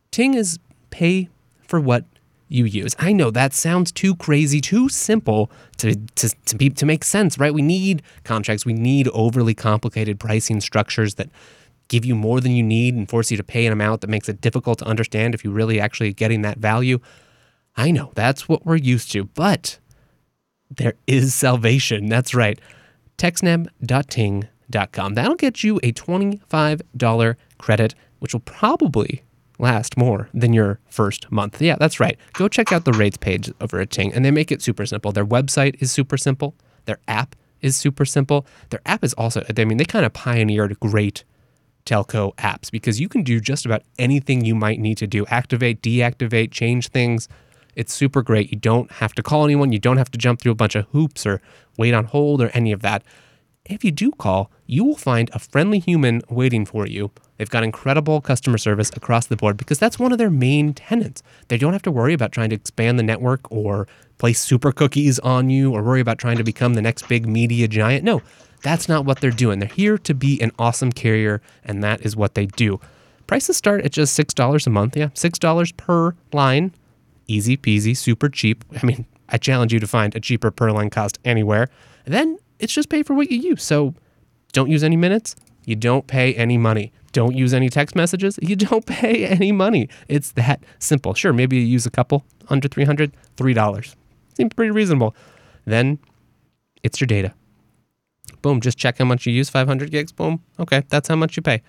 Ting is pay for what you use. I know that sounds too crazy, too simple to make sense, right? We need contracts. We need overly complicated pricing structures that give you more than you need and force you to pay an amount that makes it difficult to understand if you're really actually getting that value. I know that's what we're used to, but there is salvation. That's right. TechSnap.ting.com. That'll get you a $25 credit, which will probably last more than your first month. Yeah, that's right. Go check out the rates page over at Ting, and they make it super simple. Their website is super simple. Their app is super simple. Their app is also, they kind of pioneered great telco apps because you can do just about anything you might need to do. Activate, deactivate, change things. It's super great. You don't have to call anyone. You don't have to jump through a bunch of hoops or wait on hold or any of that. If you do call, you will find a friendly human waiting for you. They've got incredible customer service across the board because that's one of their main tenets. They don't have to worry about trying to expand the network or place super cookies on you or worry about trying to become the next big media giant. No, that's not what they're doing. They're here to be an awesome carrier, and that is what they do. Prices start at just $6 a month. Yeah, $6 per line. Easy peasy, super cheap. I mean, I challenge you to find a cheaper per line cost anywhere. And then it's just pay for what you use. So don't use any minutes. You don't pay any money. Don't use any text messages. You don't pay any money. It's that simple. Sure, maybe you use a couple under 300, $3. Seems pretty reasonable. Then it's your data. Boom, just check how much you use, 500 gigs, boom. Okay, that's how much you pay.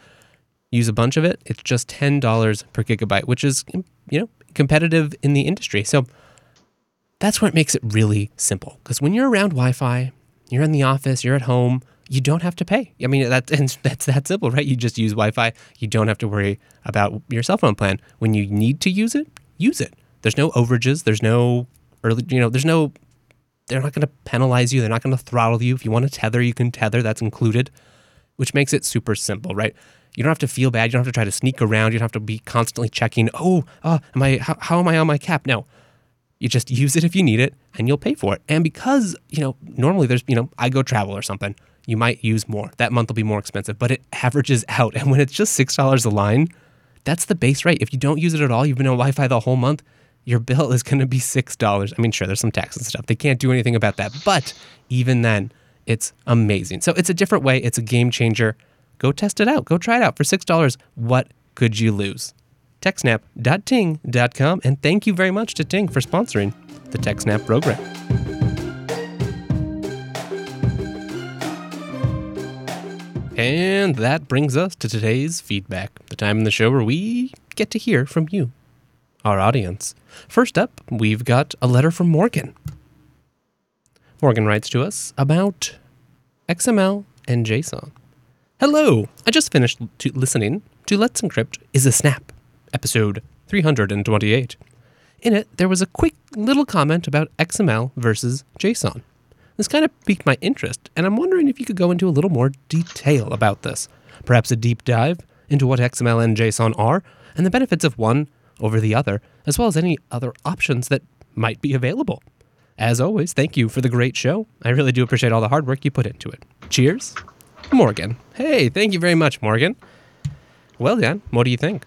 Use a bunch of it, it's just $10 per gigabyte, which is, you know, competitive in the industry. So that's where it makes it really simple. Because when you're around Wi-Fi, you're in the office, you're at home, you don't have to pay. I mean, that's that simple, right? You just use Wi-Fi. You don't have to worry about your cell phone plan. When you need to use it, use it. There's no overages. There's no early, you know, there's no, they're not going to penalize you. They're not going to throttle you. If you want to tether, you can tether. That's included, which makes it super simple, right? You don't have to feel bad. You don't have to try to sneak around. You don't have to be constantly checking, how am I on my cap? No. You just use it if you need it, and you'll pay for it. And because, you know, normally there's, you know, I go travel or something. You might use more. That month will be more expensive, but it averages out. And when it's just $6 a line, that's the base rate. If you don't use it at all, you've been on Wi-Fi the whole month, your bill is going to be $6. I mean, sure, there's some tax and stuff. They can't do anything about that. But even then, it's amazing. So it's a different way. It's a game changer. Go test it out. Go try it out. For $6, what could you lose? TechSnap.ting.com. And thank you very much to Ting for sponsoring the TechSnap program. And that brings us to today's feedback, the time in the show where we get to hear from you, our audience. First up, we've got a letter from Morgan. Morgan writes to us about XML and JSON. Hello, I just finished listening to Let's Encrypt is a Snap, episode 328. In it, there was a quick little comment about XML versus JSON. This kind of piqued my interest, and I'm wondering if you could go into a little more detail about this. Perhaps a deep dive into what XML and JSON are, and the benefits of one over the other, as well as any other options that might be available. As always, thank you for the great show. I really do appreciate all the hard work you put into it. Cheers, Morgan. Hey, thank you very much, Morgan. Well, Dan, what do you think?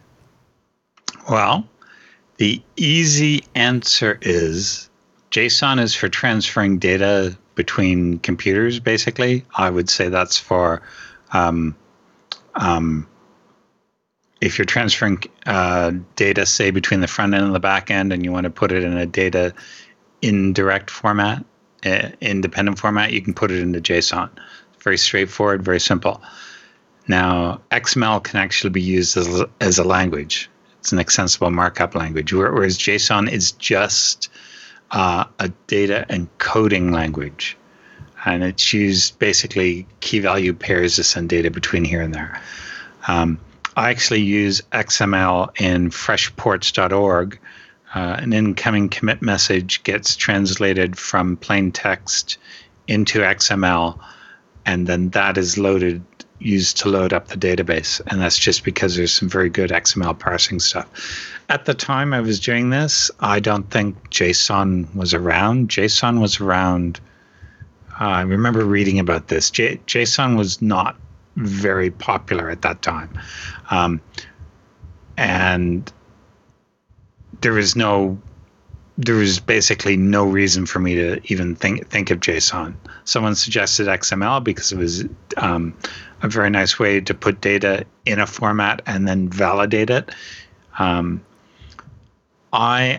Well, the easy answer is JSON is for transferring data between computers, basically. I would say that's for if you're transferring data, say, between the front end and the back end, and you want to put it in a data indirect format, independent format, you can put it into JSON. Very straightforward, very simple. Now, XML can actually be used as a language. It's an extensible markup language, whereas JSON is just a data encoding language, and it's used basically key value pairs to send data between here and there. I actually use XML in freshports.org. An incoming commit message gets translated from plain text into XML, and then that is used to load up the database. And that's just because there's some very good XML parsing stuff. At the time I was doing this, I don't think JSON was around. JSON was around, I remember reading about this. JSON was not very popular at that time. And there was basically no reason for me to even think of JSON. Someone suggested XML because it was a very nice way to put data in a format and then validate it. I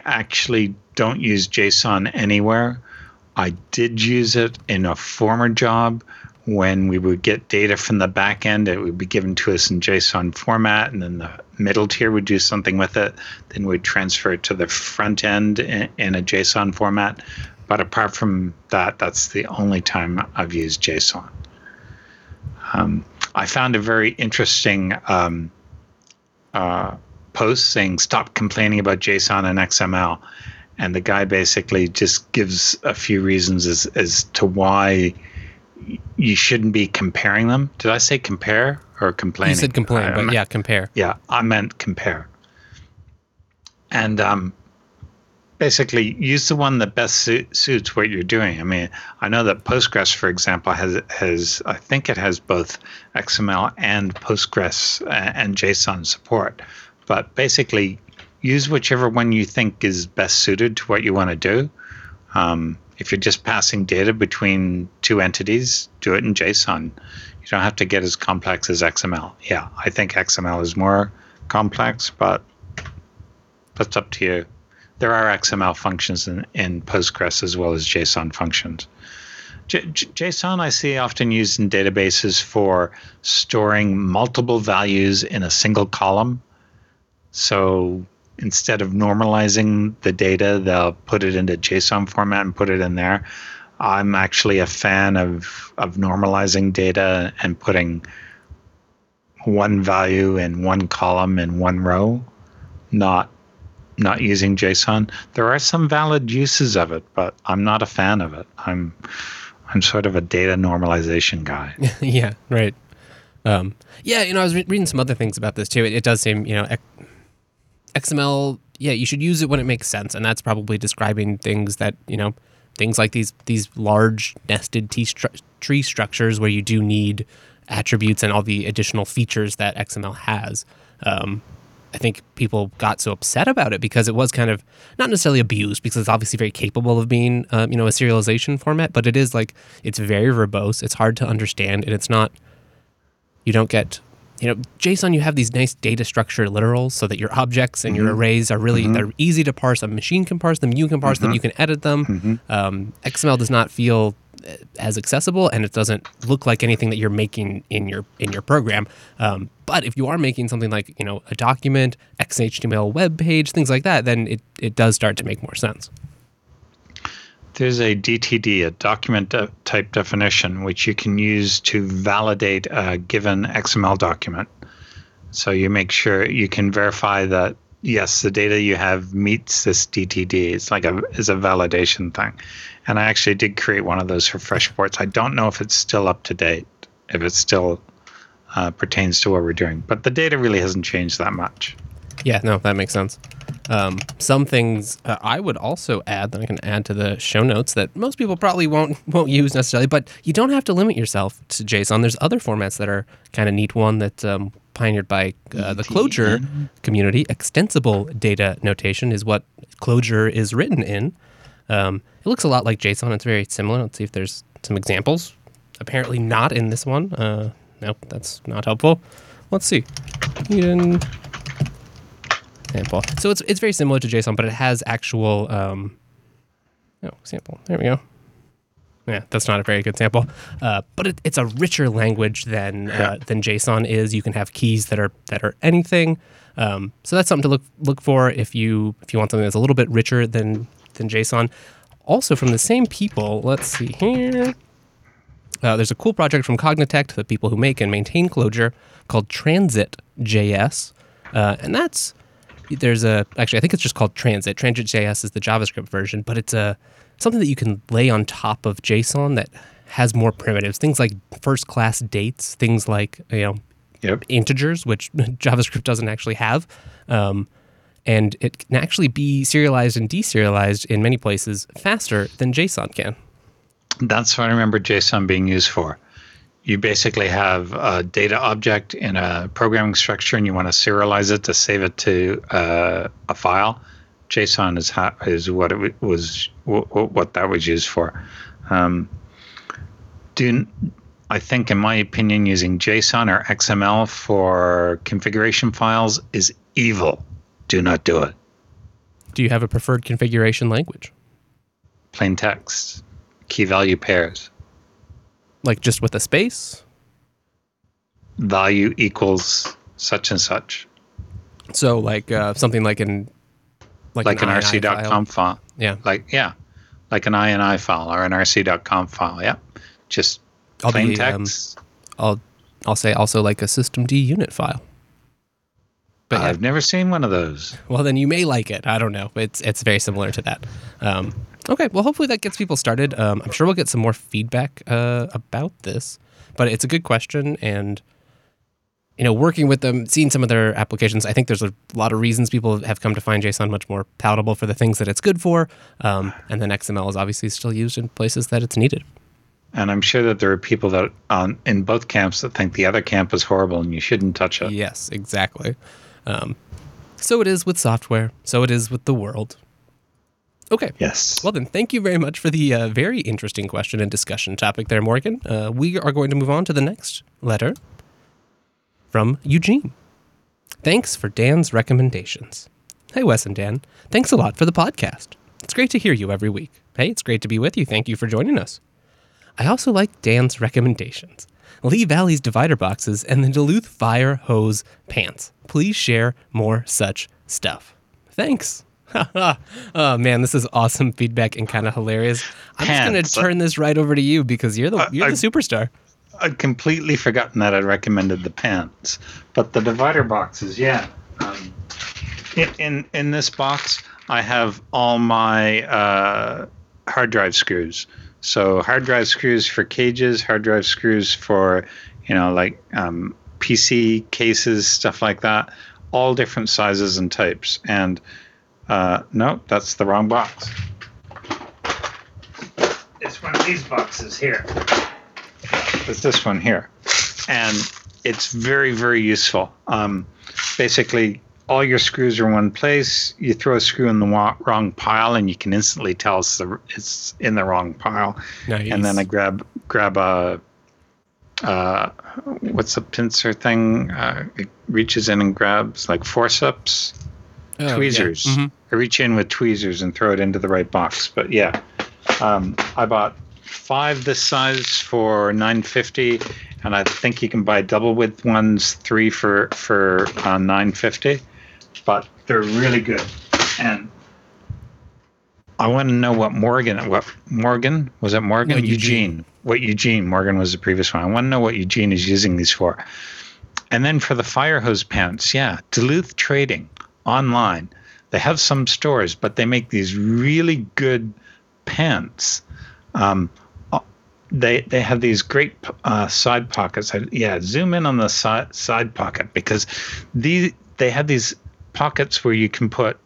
actually don't use JSON anywhere. I did use it in a former job when we would get data from the back end. It would be given to us in JSON format, and then the middle tier would do something with it. Then we'd transfer it to the front end in a JSON format. But apart from that, that's the only time I've used JSON. I found a very interesting post saying, "Stop complaining about JSON and XML." And the guy basically just gives a few reasons as to why you shouldn't be comparing them. Did I say compare or complaining? You said complain, but yeah, compare. Yeah, I meant compare. And basically use the one that best suits what you're doing. I mean, I know that Postgres, for example, has I think it has both XML and Postgres and JSON support. But basically, use whichever one you think is best suited to what you want to do. If you're just passing data between two entities, do it in JSON. You don't have to get as complex as XML. Yeah, I think XML is more complex, but that's up to you. There are XML functions in Postgres as well as JSON functions. JSON I see often used in databases for storing multiple values in a single column. So instead of normalizing the data, they'll put it into JSON format and put it in there. I'm actually a fan of normalizing data and putting one value in one column in one row, not using JSON. There are some valid uses of it, but I'm not a fan of it. I'm sort of a data normalization guy. Yeah, right. Yeah, you know, I was reading some other things about this too. It does seem, you know, XML, yeah, you should use it when it makes sense, and that's probably describing things that, you know, things like these large nested tree structures where you do need attributes and all the additional features that XML has. I think people got so upset about it because it was kind of not necessarily abused, because it's obviously very capable of being, you know, a serialization format, but it is like, it's very verbose, it's hard to understand, and it's not, you don't get, you know, JSON, you have these nice data structure literals so that your objects and your arrays are really, they're easy to parse. A machine can parse them, you can parse them, you can edit them. XML does not feel as accessible, and it doesn't look like anything that you're making in your program. But if you are making something like, you know, a document, XHTML web page, things like that, then it does start to make more sense. There's a DTD, a document type definition, which you can use to validate a given XML document. So you make sure you can verify that, yes, the data you have meets this DTD. It's like a validation thing. And I actually did create one of those for Freshports. I don't know if it's still up to date, if it still pertains to what we're doing. But the data really hasn't changed that much. Yeah, no, that makes sense. Some things I would also add that I can add to the show notes that most people probably won't use necessarily, but you don't have to limit yourself to JSON. There's other formats that are kind of neat. One that pioneered by the Clojure community, extensible data notation is what Clojure is written in. It looks a lot like JSON. It's very similar. Let's see if there's some examples. Apparently not in this one. Nope, that's not helpful. Let's see. Eden. Sample. So it's very similar to JSON, but it has actual sample. There we go. Yeah, that's not a very good sample. But it's a richer language than JSON is. You can have keys that are anything. So that's something to look for if you want something that's a little bit richer than JSON. Also from the same people, let's see here. There's a cool project from Cognitech, the people who make and maintain Clojure, called Transit.js. And that's I think it's just called Transit. Transit.js is the JavaScript version, but it's something that you can lay on top of JSON that has more primitives, things like first-class dates, things like, you know, integers, which JavaScript doesn't actually have. And it can actually be serialized and deserialized in many places faster than JSON can. That's what I remember JSON being used for. You basically have a data object in a programming structure, and you want to serialize it to save it to a file. JSON is what it was, what that was used for. I think, in my opinion, using JSON or XML for configuration files is evil. Do not do it. Do you have a preferred configuration language? Plain text, key value pairs. Like just with a space? Value equals such and such. So like something like an rc.conf file. Yeah. Like an ini file or an rc.conf file. Yeah. Just plain text. I'll say also like a systemd unit file. But I've never seen one of those. Well, then you may like it. I don't know. It's very similar to that. Okay, well, hopefully that gets people started. I'm sure we'll get some more feedback about this, but it's a good question, and you know, working with them, seeing some of their applications, I think there's a lot of reasons people have come to find JSON much more palatable for the things that it's good for. And then XML is obviously still used in places that it's needed. And I'm sure that there are people that in both camps that think the other camp is horrible and you shouldn't touch it. Yes, exactly. So it is with software. So it is with the world. Okay. Yes. Well, then, thank you very much for the very interesting question and discussion topic there, Morgan. We are going to move on to the next letter from Eugene. Thanks for Dan's recommendations. Hey, Wes and Dan. Thanks a lot for the podcast. It's great to hear you every week. Hey, it's great to be with you. Thank you for joining us. I also like Dan's recommendations. Lee Valley's divider boxes and the Duluth fire hose pants. Please share more such stuff. Thanks. Oh, man, this is awesome feedback and kind of hilarious. I'm just going to turn this right over to you because you're the superstar. I'd completely forgotten that I recommended the pants. But the divider boxes, yeah. In this box, I have all my hard drive screws. So hard drive screws for cages, hard drive screws for, PC cases, stuff like that, all different sizes and types. And no, that's the wrong box. It's one of these boxes here. It's this one here. And it's very, very useful. Basically, all your screws are in one place. You throw a screw in the wrong pile, and you can instantly tell it's in the wrong pile. Nice. And then I grab a what's a pincer thing? It reaches in and grabs like forceps, tweezers. Yeah. Mm-hmm. I reach in with tweezers and throw it into the right box. But yeah, I bought 5 this size for $9.50, and I think you can buy double width ones, 3 for $9.50. But they're really good, and I want to know Morgan was the previous one. I want to know what Eugene is using these for. And then for the fire hose pants, yeah, Duluth Trading online. They have some stores, but they make these really good pants. They have these great side pockets. Zoom in on the side pocket because they have these pockets where you can put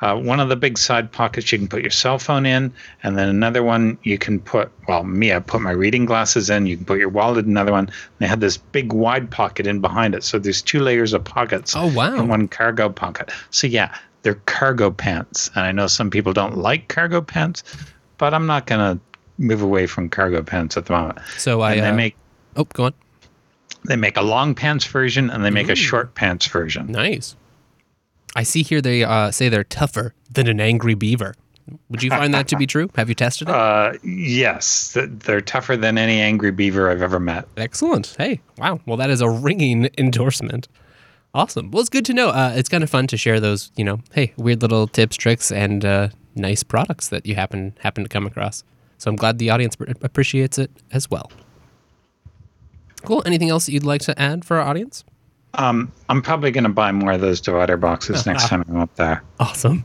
one of the big side pockets you can put your cell phone in, and then another one you can put, I put my reading glasses in, you can put your wallet in another one, and they have this big wide pocket in behind it. So there's 2 layers of pockets. Oh, wow. And one cargo pocket. So yeah, they're cargo pants. And I know some people don't like cargo pants, but I'm not going to move away from cargo pants at the moment. So go on. They make a long pants version and they make a short pants version. Nice. I see here they say they're tougher than an angry beaver. Would you find that to be true? Have you tested it? Yes. They're tougher than any angry beaver I've ever met. Excellent. Hey, wow. Well, that is a ringing endorsement. Awesome. Well, it's good to know. It's kind of fun to share those, weird little tips, tricks, and nice products that you happen to come across. So I'm glad the audience appreciates it as well. Cool. Anything else that you'd like to add for our audience? I'm probably going to buy more of those divider boxes next time I'm up there. Awesome.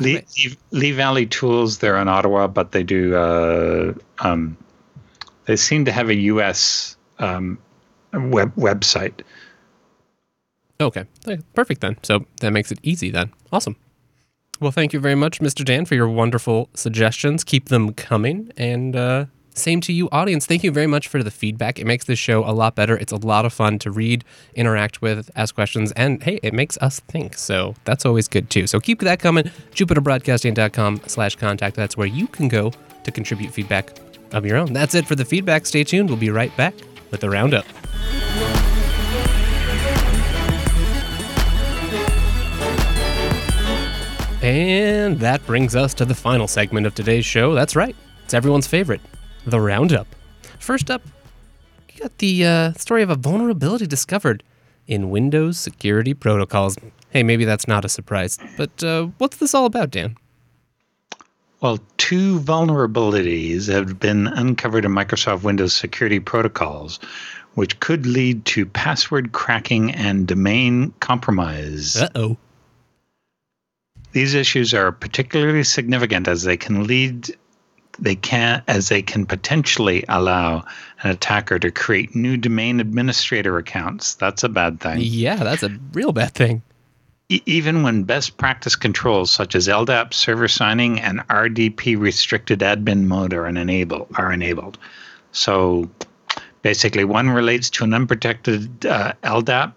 Lee Valley Tools, they're in Ottawa, but they do, they seem to have a U.S. website. Okay. Perfect then. So that makes it easy then. Awesome. Well, thank you very much, Mr. Dan, for your wonderful suggestions. Keep them coming. And same to you, audience. Thank you very much for the feedback. It makes this show a lot better. It's a lot of fun to read, interact with, ask questions, and hey, it makes us think. So that's always good, too. So keep that coming. JupiterBroadcasting.com/contact. That's where you can go to contribute feedback of your own. That's it for the feedback. Stay tuned. We'll be right back with the roundup. And that brings us to the final segment of today's show. That's right. It's everyone's favorite, the Roundup. First up, you got the story of a vulnerability discovered in Windows security protocols. Hey, maybe that's not a surprise, but what's this all about, Dan? Well, 2 vulnerabilities have been uncovered in Microsoft Windows security protocols, which could lead to password cracking and domain compromise. Uh-oh. These issues are particularly significant as they can lead as they can potentially allow an attacker to create new domain administrator accounts. That's a bad thing. Yeah, that's a real bad thing. Even when best practice controls such as LDAP server signing and RDP restricted admin mode are enabled. So basically one relates to an unprotected LDAP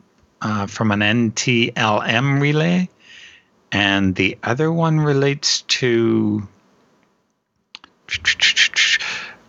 from an NTLM relay, and the other one relates to...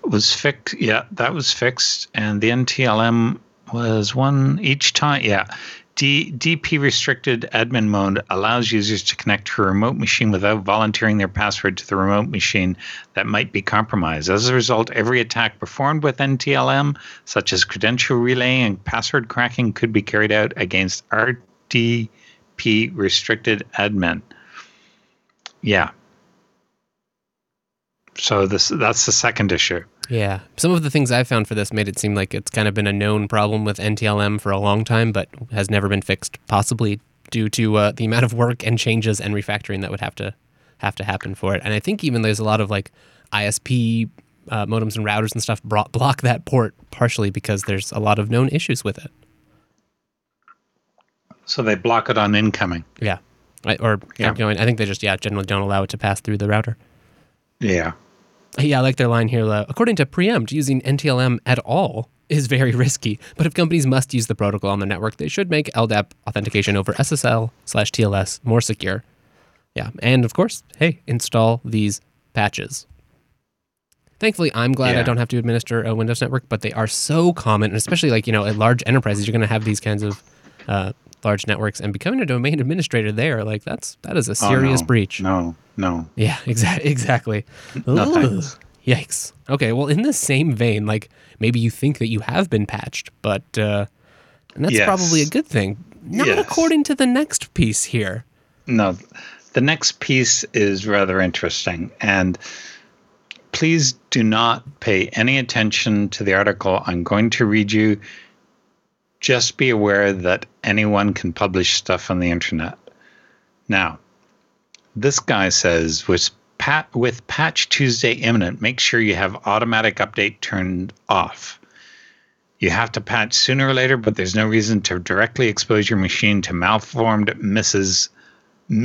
was fixed. Yeah, that was fixed. And the NTLM was one each time. Yeah. DP restricted admin mode allows users to connect to a remote machine without volunteering their password to the remote machine that might be compromised. As a result, every attack performed with NTLM, such as credential relaying and password cracking, could be carried out against RDP restricted admin. Yeah. So that's the second issue. Yeah. Some of the things I found for this made it seem like it's kind of been a known problem with NTLM for a long time, but has never been fixed, possibly due to the amount of work and changes and refactoring that would have to happen for it. And I think even there's a lot of like ISP modems and routers and stuff block that port partially because there's a lot of known issues with it. So they block it on incoming. Yeah. I think they just generally don't allow it to pass through the router. Yeah. Yeah, I like their line here. According to Preempt, using NTLM at all is very risky, but if companies must use the protocol on their network, they should make LDAP authentication over SSL/TLS more secure. Yeah, and of course, hey, install these patches. Thankfully, I'm glad I don't have to administer a Windows network, but they are so common, and especially at large enterprises, you're going to have these kinds of large networks, and becoming a domain administrator there, that is a serious breach. No. Yeah, exactly. No thanks. Yikes. Okay, well, in the same vein, maybe you think that you have been patched, but and that's probably a good thing. Not according to the next piece here. No, the next piece is rather interesting, and please do not pay any attention to the article I'm going to read you. Just be aware that anyone can publish stuff on the internet. Now, this guy says, with Patch Tuesday imminent, make sure you have automatic update turned off. You have to patch sooner or later, but there's no reason to directly expose your machine to malformed missives from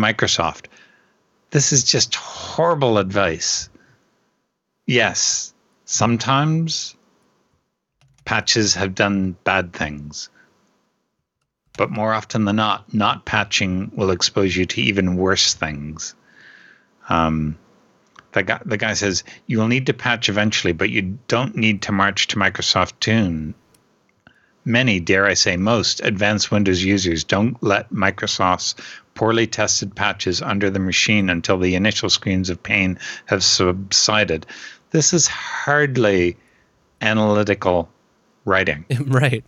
Microsoft. This is just horrible advice. Yes, sometimes patches have done bad things, but more often than not patching will expose you to even worse things. The guy says, you will need to patch eventually, but you don't need to march to Microsoft tune. Many, dare I say most, advanced Windows users don't let Microsoft's poorly tested patches under the machine until the initial screams of pain have subsided. This is hardly analytical writing. Right.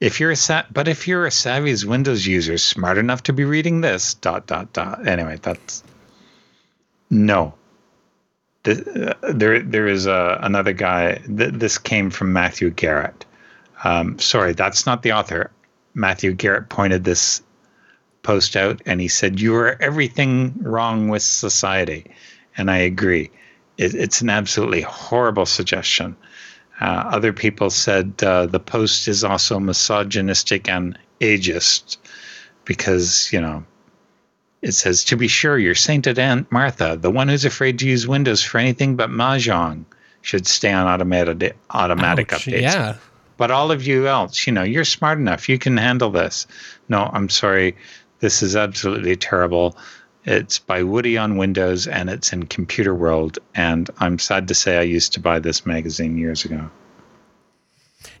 If you're a savvy Windows user smart enough to be reading this ... Anyway, that's no. There is another guy. This came from Matthew Garrett. Sorry, that's not the author. Matthew Garrett pointed this post out, and he said, "You are everything wrong with society," and I agree. It's an absolutely horrible suggestion. Other people said the post is also misogynistic and ageist because, it says, to be sure, your sainted Aunt Martha, the one who's afraid to use Windows for anything but Mahjong, should stay on automatic updates. Yeah. But all of you else, you're smart enough. You can handle this. No, I'm sorry. This is absolutely terrible. It's by Woody on Windows, and it's in Computer World. And I'm sad to say I used to buy this magazine years ago.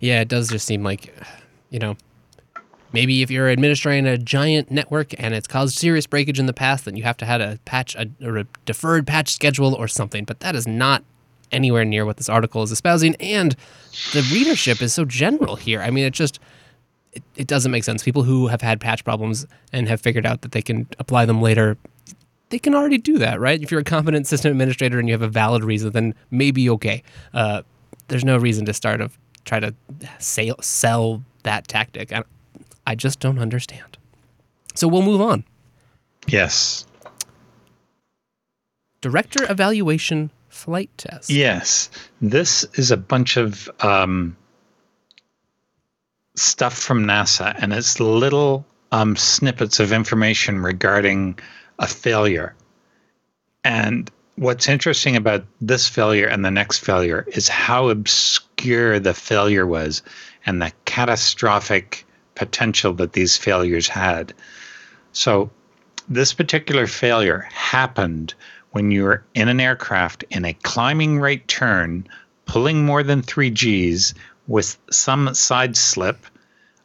Yeah, it does just seem like, maybe if you're administering a giant network and it's caused serious breakage in the past, then you have to have a patch or a deferred patch schedule or something. But that is not anywhere near what this article is espousing. And the readership is so general here. I mean, it's just... It doesn't make sense. People who have had patch problems and have figured out that they can apply them later, they can already do that, right? If you're a competent system administrator and you have a valid reason, then maybe okay. There's no reason to try to sell that tactic. I just don't understand. So we'll move on. Yes. Director Evaluation Flight Test. Yes. This is a bunch of stuff from NASA, and it's little snippets of information regarding a failure. And what's interesting about this failure and the next failure is how obscure the failure was and the catastrophic potential that these failures had. So this particular failure happened when you were in an aircraft in a climbing right turn, pulling more than 3 Gs with some side slip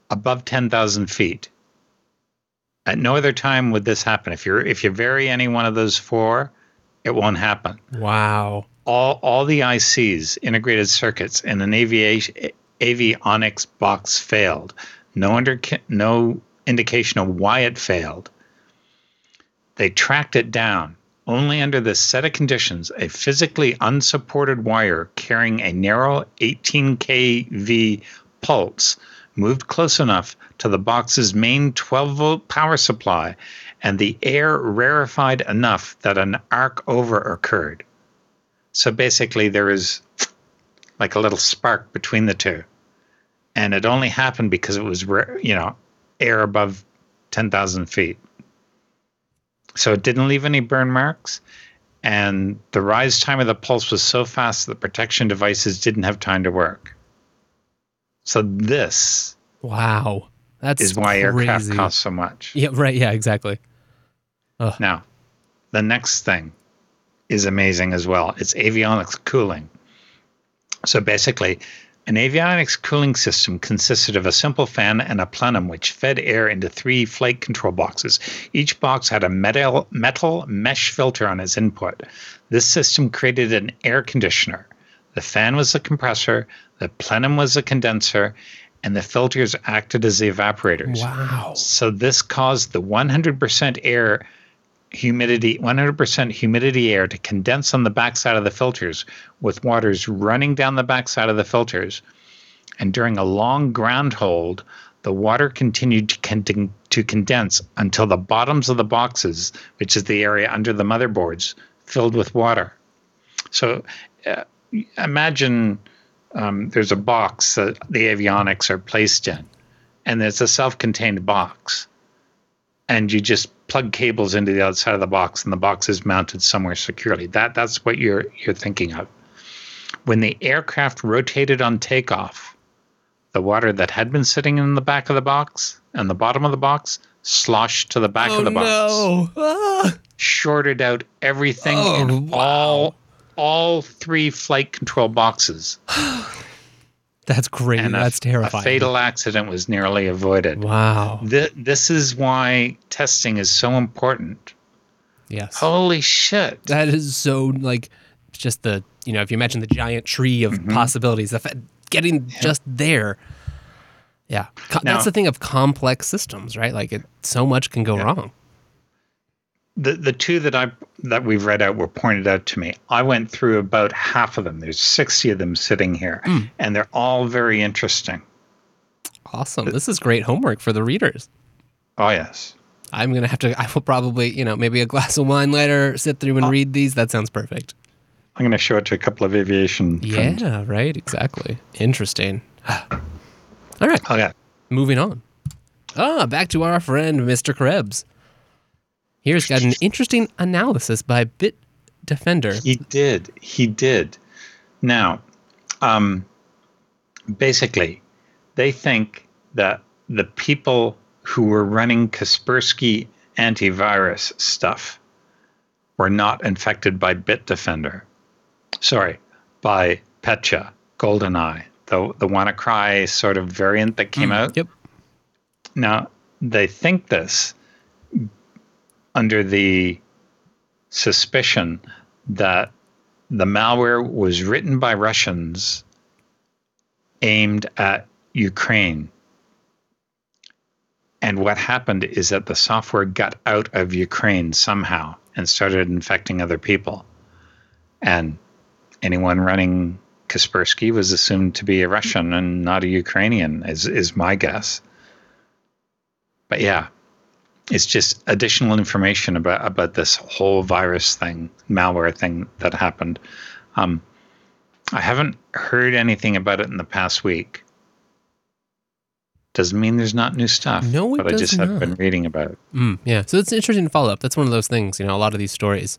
above 10,000 feet. At no other time would this happen. If you vary any one of those four, it won't happen. Wow. All the ICs, integrated circuits, in an avionics box failed. No indication of why it failed. They tracked it down. Only under this set of conditions, a physically unsupported wire carrying a narrow 18 kV pulse moved close enough to the box's main 12-volt power supply, and the air rarefied enough that an arc over occurred. So basically, there is like a little spark between the two. And it only happened because it was, air above 10,000 feet. So it didn't leave any burn marks, and the rise time of the pulse was so fast that protection devices didn't have time to work. So this is why crazy. Aircraft cost so much. Yeah, right. Yeah, exactly. Ugh. Now, the next thing is amazing as well. It's avionics cooling. So basically, an avionics cooling system consisted of a simple fan and a plenum, which fed air into 3 flight control boxes. Each box had a metal mesh filter on its input. This system created an air conditioner. The fan was the compressor, the plenum was the condenser, and the filters acted as the evaporators. Wow. So this caused the 100% humidity air to condense on the backside of the filters, with waters running down the backside of the filters. And during a long ground hold, the water continued to condense until the bottoms of the boxes, which is the area under the motherboards, filled with water. So imagine there's a box that the avionics are placed in, and it's a self-contained box. And you just plug cables into the outside of the box, and the box is mounted somewhere securely. That's what you're thinking of. When the aircraft rotated on takeoff, the water that had been sitting in the back of the box and the bottom of the box sloshed to the back of the box. No. Ah. Shorted out everything in all 3 flight control boxes. That's great. And that's terrifying. A fatal accident was nearly avoided. Wow. This is why testing is so important. Yes. Holy shit. That is so, just the, if you imagine the giant tree of possibilities, getting just there. Yeah. That's the thing of complex systems, right? So much can go wrong. The two that we've read out were pointed out to me. I went through about half of them. There's 60 of them sitting here, and they're all very interesting. Awesome. This is great homework for the readers. Oh, yes. I'm going to have to, I will probably, maybe a glass of wine later, sit through and read these. That sounds perfect. I'm going to show it to a couple of aviation friends. Yeah, right. Exactly. Interesting. All right. Okay. Moving on. Back to our friend, Mr. Krebs. Here's got an interesting analysis by Bitdefender. He did. Now, basically, they think that the people who were running Kaspersky antivirus stuff were not infected by Bitdefender. Sorry, by Petya, GoldenEye, the WannaCry sort of variant that came out. Yep. Now, they think this under the suspicion that the malware was written by Russians aimed at Ukraine. And what happened is that the software got out of Ukraine somehow and started infecting other people. And anyone running Kaspersky was assumed to be a Russian and not a Ukrainian, is my guess. But yeah. It's just additional information about this whole virus thing, malware thing that happened. I haven't heard anything about it in the past week. Doesn't mean there's not new stuff. No, it does not. But I just have been reading about it. Yeah, so it's interesting to follow up. That's one of those things, you know, a lot of these stories,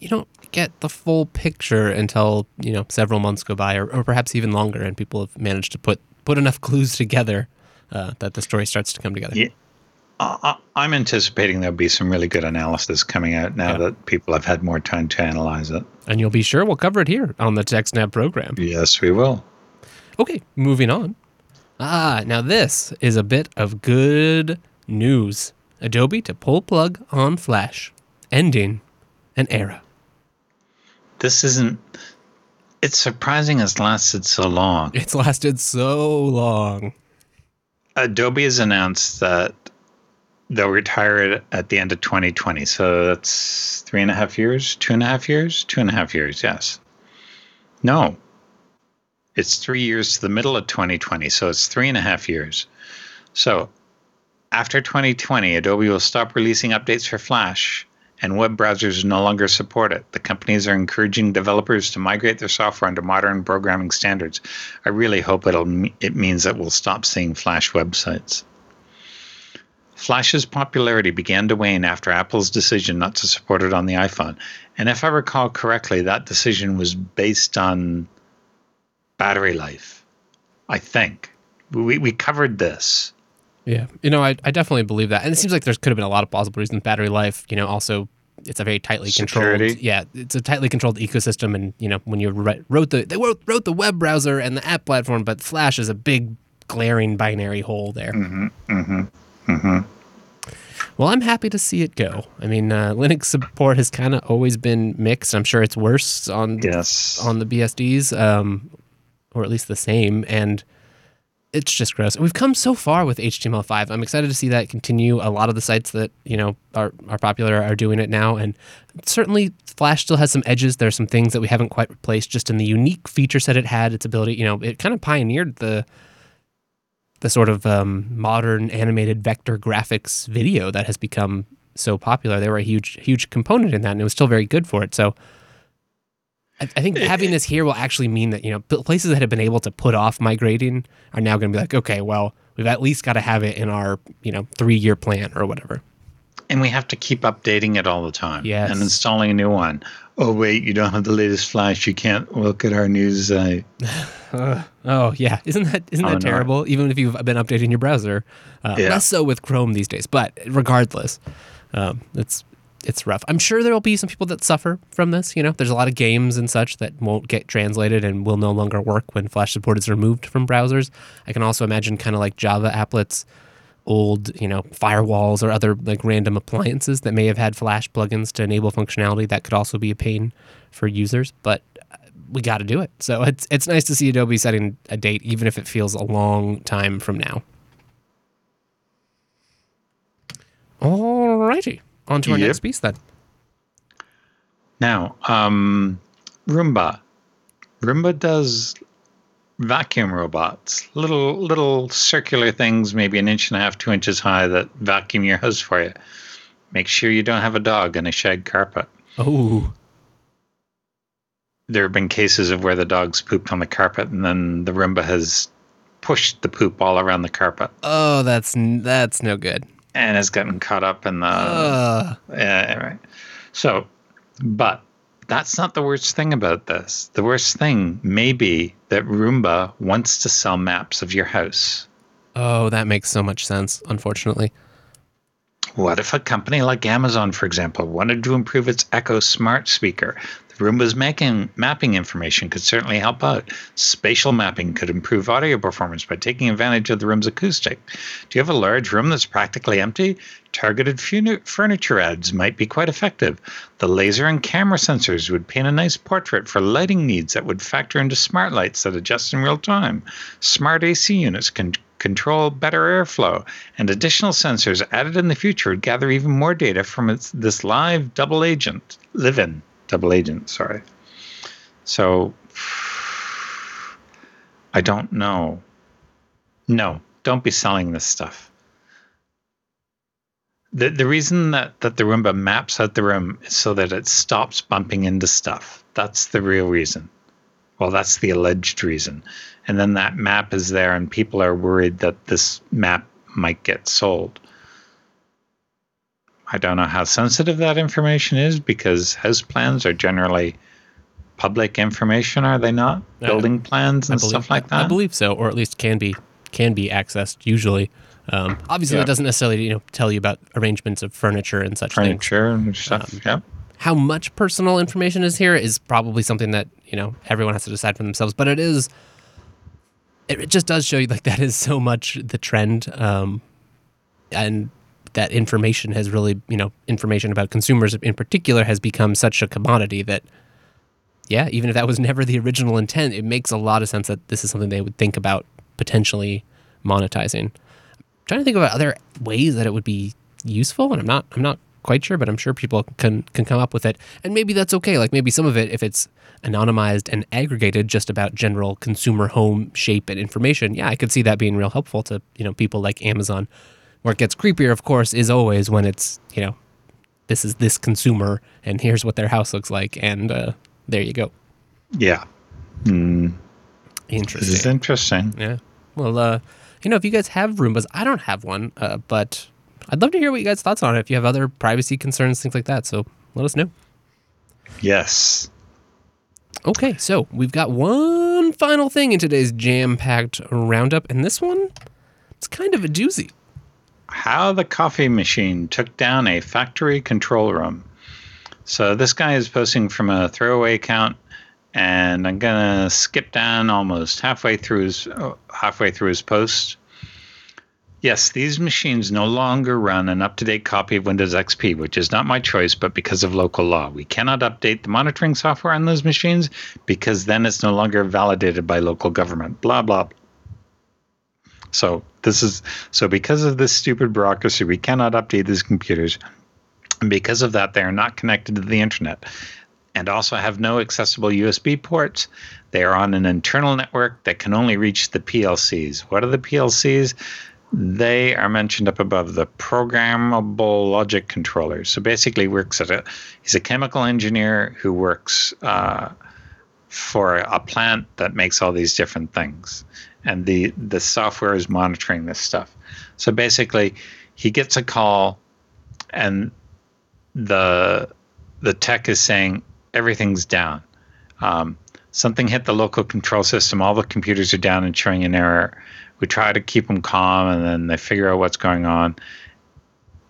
you don't get the full picture until, you know, several months go by or perhaps even longer, and people have managed to put enough clues together that the story starts to come together. Yeah. I'm anticipating there'll be some really good analysis coming out now that people have had more time to analyze it. And you'll be sure we'll cover it here on the TechSnap program. Yes, we will. Okay, moving on. Now this is a bit of good news. Adobe to pull plug on Flash, ending an era. This isn't... It's surprising it's lasted so long. It's lasted so long. Adobe has announced that they'll retire it at the end of 2020. So that's 3.5 years, 2.5 years, 2.5 years. Yes. No, it's 3 years to the middle of 2020. So it's 3.5 years. So after 2020, Adobe will stop releasing updates for Flash, and web browsers no longer support it. The companies are encouraging developers to migrate their software into modern programming standards. I really hope it means that we'll stop seeing Flash websites. Flash's popularity began to wane after Apple's decision not to support it on the iPhone. And if I recall correctly, that decision was based on battery life, I think. We covered this. Yeah, you know, I definitely believe that. And it seems like there could have been a lot of plausible reasons. Battery life, you know, also it's a very tightly controlled... Yeah, it's a tightly controlled ecosystem. And, you know, when you wrote the web browser and the app platform, but Flash is a big, glaring binary hole there. Well, I'm happy to see it go. I mean, Linux support has kind of always been mixed. I'm sure it's worse on the BSDs, or at least the same, and it's just gross. We've come so far with HTML5. I'm excited to see that continue. A lot of the sites that, you know, are popular are doing it now, and certainly Flash still has some edges. There are some things that we haven't quite replaced just in the unique feature set it had, its ability. You know, it kind of pioneered the sort of modern animated vector graphics video that has become so popular. They were a huge component in that, and it was still very good for it. So I think having this here will actually mean that, you know, places that have been able to put off migrating are now going to be like, okay, well, we've at least got to have it in our, you know, 3-year plan or whatever. And we have to keep updating it all the time. Yes. And installing a new one. Oh, wait, you don't have the latest Flash. You can't look at our news. Oh, yeah. Isn't that terrible? No. Even if you've been updating your browser. Less so with Chrome these days. But regardless, it's rough. I'm sure there will be some people that suffer from this. You know, there's a lot of games and such that won't get translated and will no longer work when Flash support is removed from browsers. I can also imagine kind of like Java applets, old, you know, firewalls or other like random appliances that may have had Flash plugins to enable functionality that could also be a pain for users, but we got to do it. So it's nice to see Adobe setting a date, even if it feels a long time from now. All righty. On to our next piece then. Now, Roomba. Roomba does vacuum robots, little circular things, maybe 1.5 inches, 2 inches high, that vacuum your house for you. Make sure you don't have a dog and a shag carpet. Oh. There have been cases of where the dog's pooped on the carpet, and then the Roomba has pushed the poop all around the carpet. Oh, that's no good. And it's gotten caught up in the... Yeah, right. So, but... That's not the worst thing about this. The worst thing may be that Roomba wants to sell maps of your house. Oh, that makes so much sense, unfortunately. What if a company like Amazon, for example, wanted to improve its Echo smart speaker? The Roomba's mapping information could certainly help out. Spatial mapping could improve audio performance by taking advantage of the room's acoustic. Do you have a large room that's practically empty? Targeted furniture ads might be quite effective. The laser and camera sensors would paint a nice portrait for lighting needs that would factor into smart lights that adjust in real time. Smart AC units can control better airflow, and additional sensors added in the future would gather even more data from this live live-in double agent. So, I don't know. No, don't be selling this stuff. The reason that the Roomba maps out the room is so that it stops bumping into stuff. That's the real reason. Well, that's the alleged reason. And then that map is there, and people are worried that this map might get sold. I don't know how sensitive that information is, because house plans are generally public information, are they not? Building plans and stuff like that? I believe so, or at least can be accessed usually. Obviously, that doesn't necessarily tell you about arrangements of furniture and such things. And stuff, How much personal information is here is probably something that everyone has to decide for themselves. But it is, it just does show you that is so much the trend, and that information has really information about consumers in particular has become such a commodity that even if that was never the original intent, it makes a lot of sense that this is something they would think about potentially monetizing. Trying to think about other ways that it would be useful, and I'm not quite sure, but I'm sure people can come up with it, and maybe that's okay. Maybe some of it, if it's anonymized and aggregated just about general consumer home shape and information, I could see that being real helpful to people like Amazon. Where it gets creepier, of course, is always when it's this is this consumer, and here's what their house looks like, and there you go. Interesting. This is interesting. Well, if you guys have Roombas, I don't have one, but I'd love to hear what you guys' thoughts on it. If you have other privacy concerns, things like that, so let us know. Yes. Okay, so we've got one final thing in today's jam-packed roundup, and this one, it's kind of a doozy. How the coffee machine took down a factory control room. So this guy is posting from a throwaway account, and I'm going to skip down almost halfway through his post. Yes, these machines no longer run an up-to-date copy of Windows XP, which is not my choice, but because of local law. We cannot update the monitoring software on those machines because then it's no longer validated by local government. Blah, blah, blah. So because of this stupid bureaucracy, we cannot update these computers. And because of that, they are not connected to the internet. And also have no accessible USB ports. They are on an internal network that can only reach the PLCs. What are the PLCs? They are mentioned up above, the programmable logic controllers. So basically he's a chemical engineer who works for a plant that makes all these different things. And the software is monitoring this stuff. So basically he gets a call, and the tech is saying, everything's down. Something hit the local control system. All the computers are down and showing an error. We try to keep them calm, and then they figure out what's going on.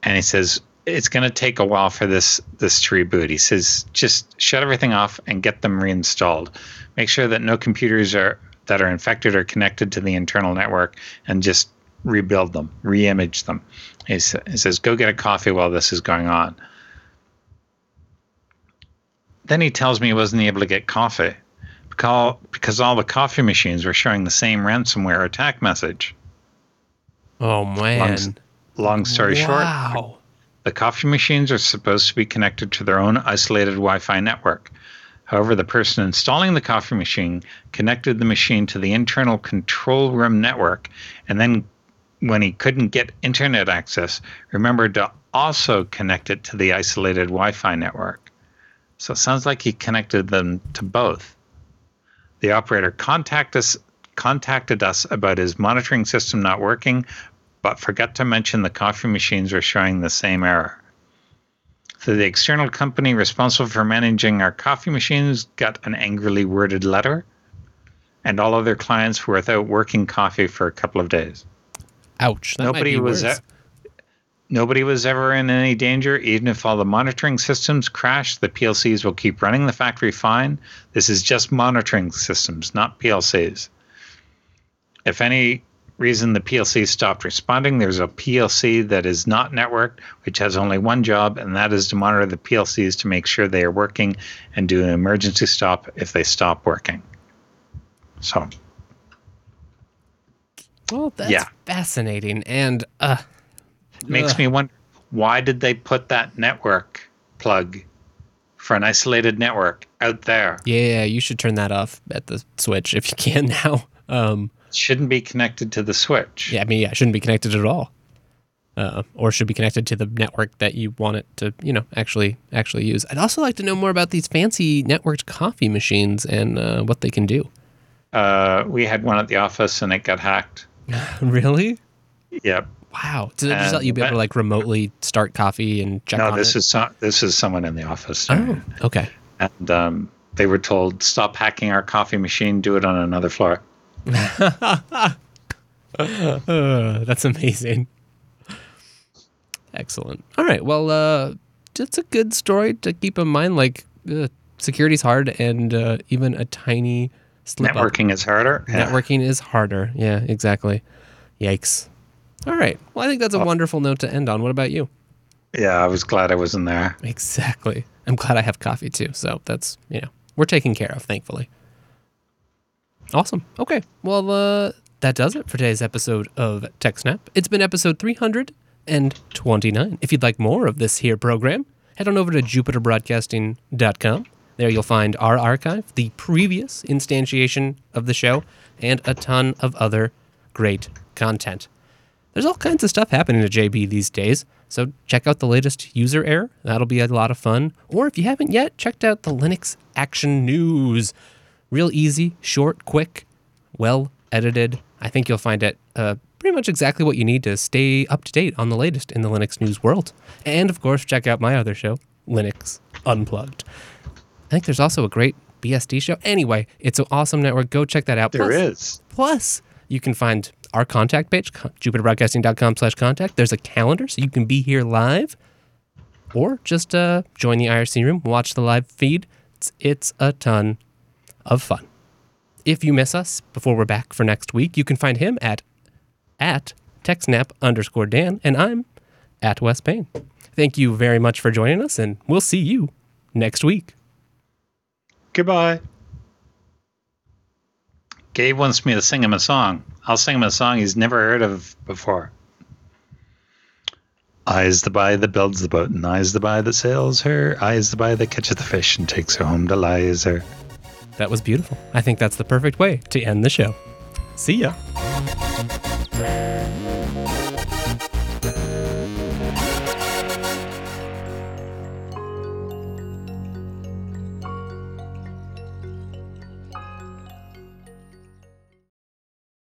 And he says, it's going to take a while for this to reboot. He says, just shut everything off and get them reinstalled. Make sure that no computers that are infected are connected to the internal network, and just rebuild them, reimage them. He says, go get a coffee while this is going on. Then he tells me he wasn't able to get coffee because all the coffee machines were showing the same ransomware attack message. Oh, man. Long story short, the coffee machines are supposed to be connected to their own isolated Wi-Fi network. However, the person installing the coffee machine connected the machine to the internal control room network, and then when he couldn't get internet access, remembered to also connect it to the isolated Wi-Fi network. So it sounds like he connected them to both. The operator contacted us about his monitoring system not working, but forgot to mention the coffee machines were showing the same error. So the external company responsible for managing our coffee machines got an angrily worded letter, and all of their clients were without working coffee for a couple of days. Ouch. That might be worse. Nobody was ever in any danger. Even if all the monitoring systems crash, the PLCs will keep running the factory fine. This is just monitoring systems, not PLCs. If any reason the PLC stopped responding, there's a PLC that is not networked, which has only one job, and that is to monitor the PLCs to make sure they are working and do an emergency stop if they stop working. So. Well, that's fascinating. And, makes me wonder, why did they put that network plug for an isolated network out there? Yeah, you should turn that off at the switch if you can now. It shouldn't be connected to the switch. Yeah, it shouldn't be connected at all. or should be connected to the network that you want it to, you know, actually use. I'd also like to know more about these fancy networked coffee machines and what they can do. We had one at the office and it got hacked. Really? Yep. Wow. Did it just let you be able to like remotely start coffee and check on it? No, this is someone in the office. Oh, okay. And they were told, stop hacking our coffee machine, do it on another floor. That's amazing. Excellent. All right. Well, that's a good story to keep in mind. Like, security's hard, and even a tiny slip networking up is harder. Yeah. Networking is harder. Yeah, exactly. Yikes. All right. Well, I think that's a wonderful note to end on. What about you? Yeah, I was glad I wasn't there. Exactly. I'm glad I have coffee too. So that's, you know, we're taken care of, thankfully. Awesome. Okay. Well, that does it for today's episode of TechSnap. It's been episode 329. If you'd like more of this here program, head on over to jupiterbroadcasting.com. There you'll find our archive, the previous instantiation of the show, and a ton of other great content. There's all kinds of stuff happening to JB these days, so check out the latest user error. That'll be a lot of fun. Or if you haven't yet, checked out the Linux Action News. Real easy, short, quick, well edited. I think you'll find it pretty much exactly what you need to stay up to date on the latest in the Linux news world. And of course, check out my other show, Linux Unplugged. I think there's also a great BSD show. Anyway, it's an awesome network. Go check that out. Plus, you can find our contact page, jupiterbroadcasting.com/contact. There's a calendar, so you can be here live, or just join the IRC room, watch the live feed. It's a ton of fun. If you miss us before we're back for next week, you can find him at @techsnap_Dan, and I'm at Wes Payne. Thank you very much for joining us, and we'll see you next week. Goodbye. Gabe wants me to sing him a song. I'll sing him a song he's never heard of before. I is the by that builds the boat, and I is the by that sails her. I is the by that catches the fish and takes her home to lies her. That was beautiful. I think that's the perfect way to end the show. See ya.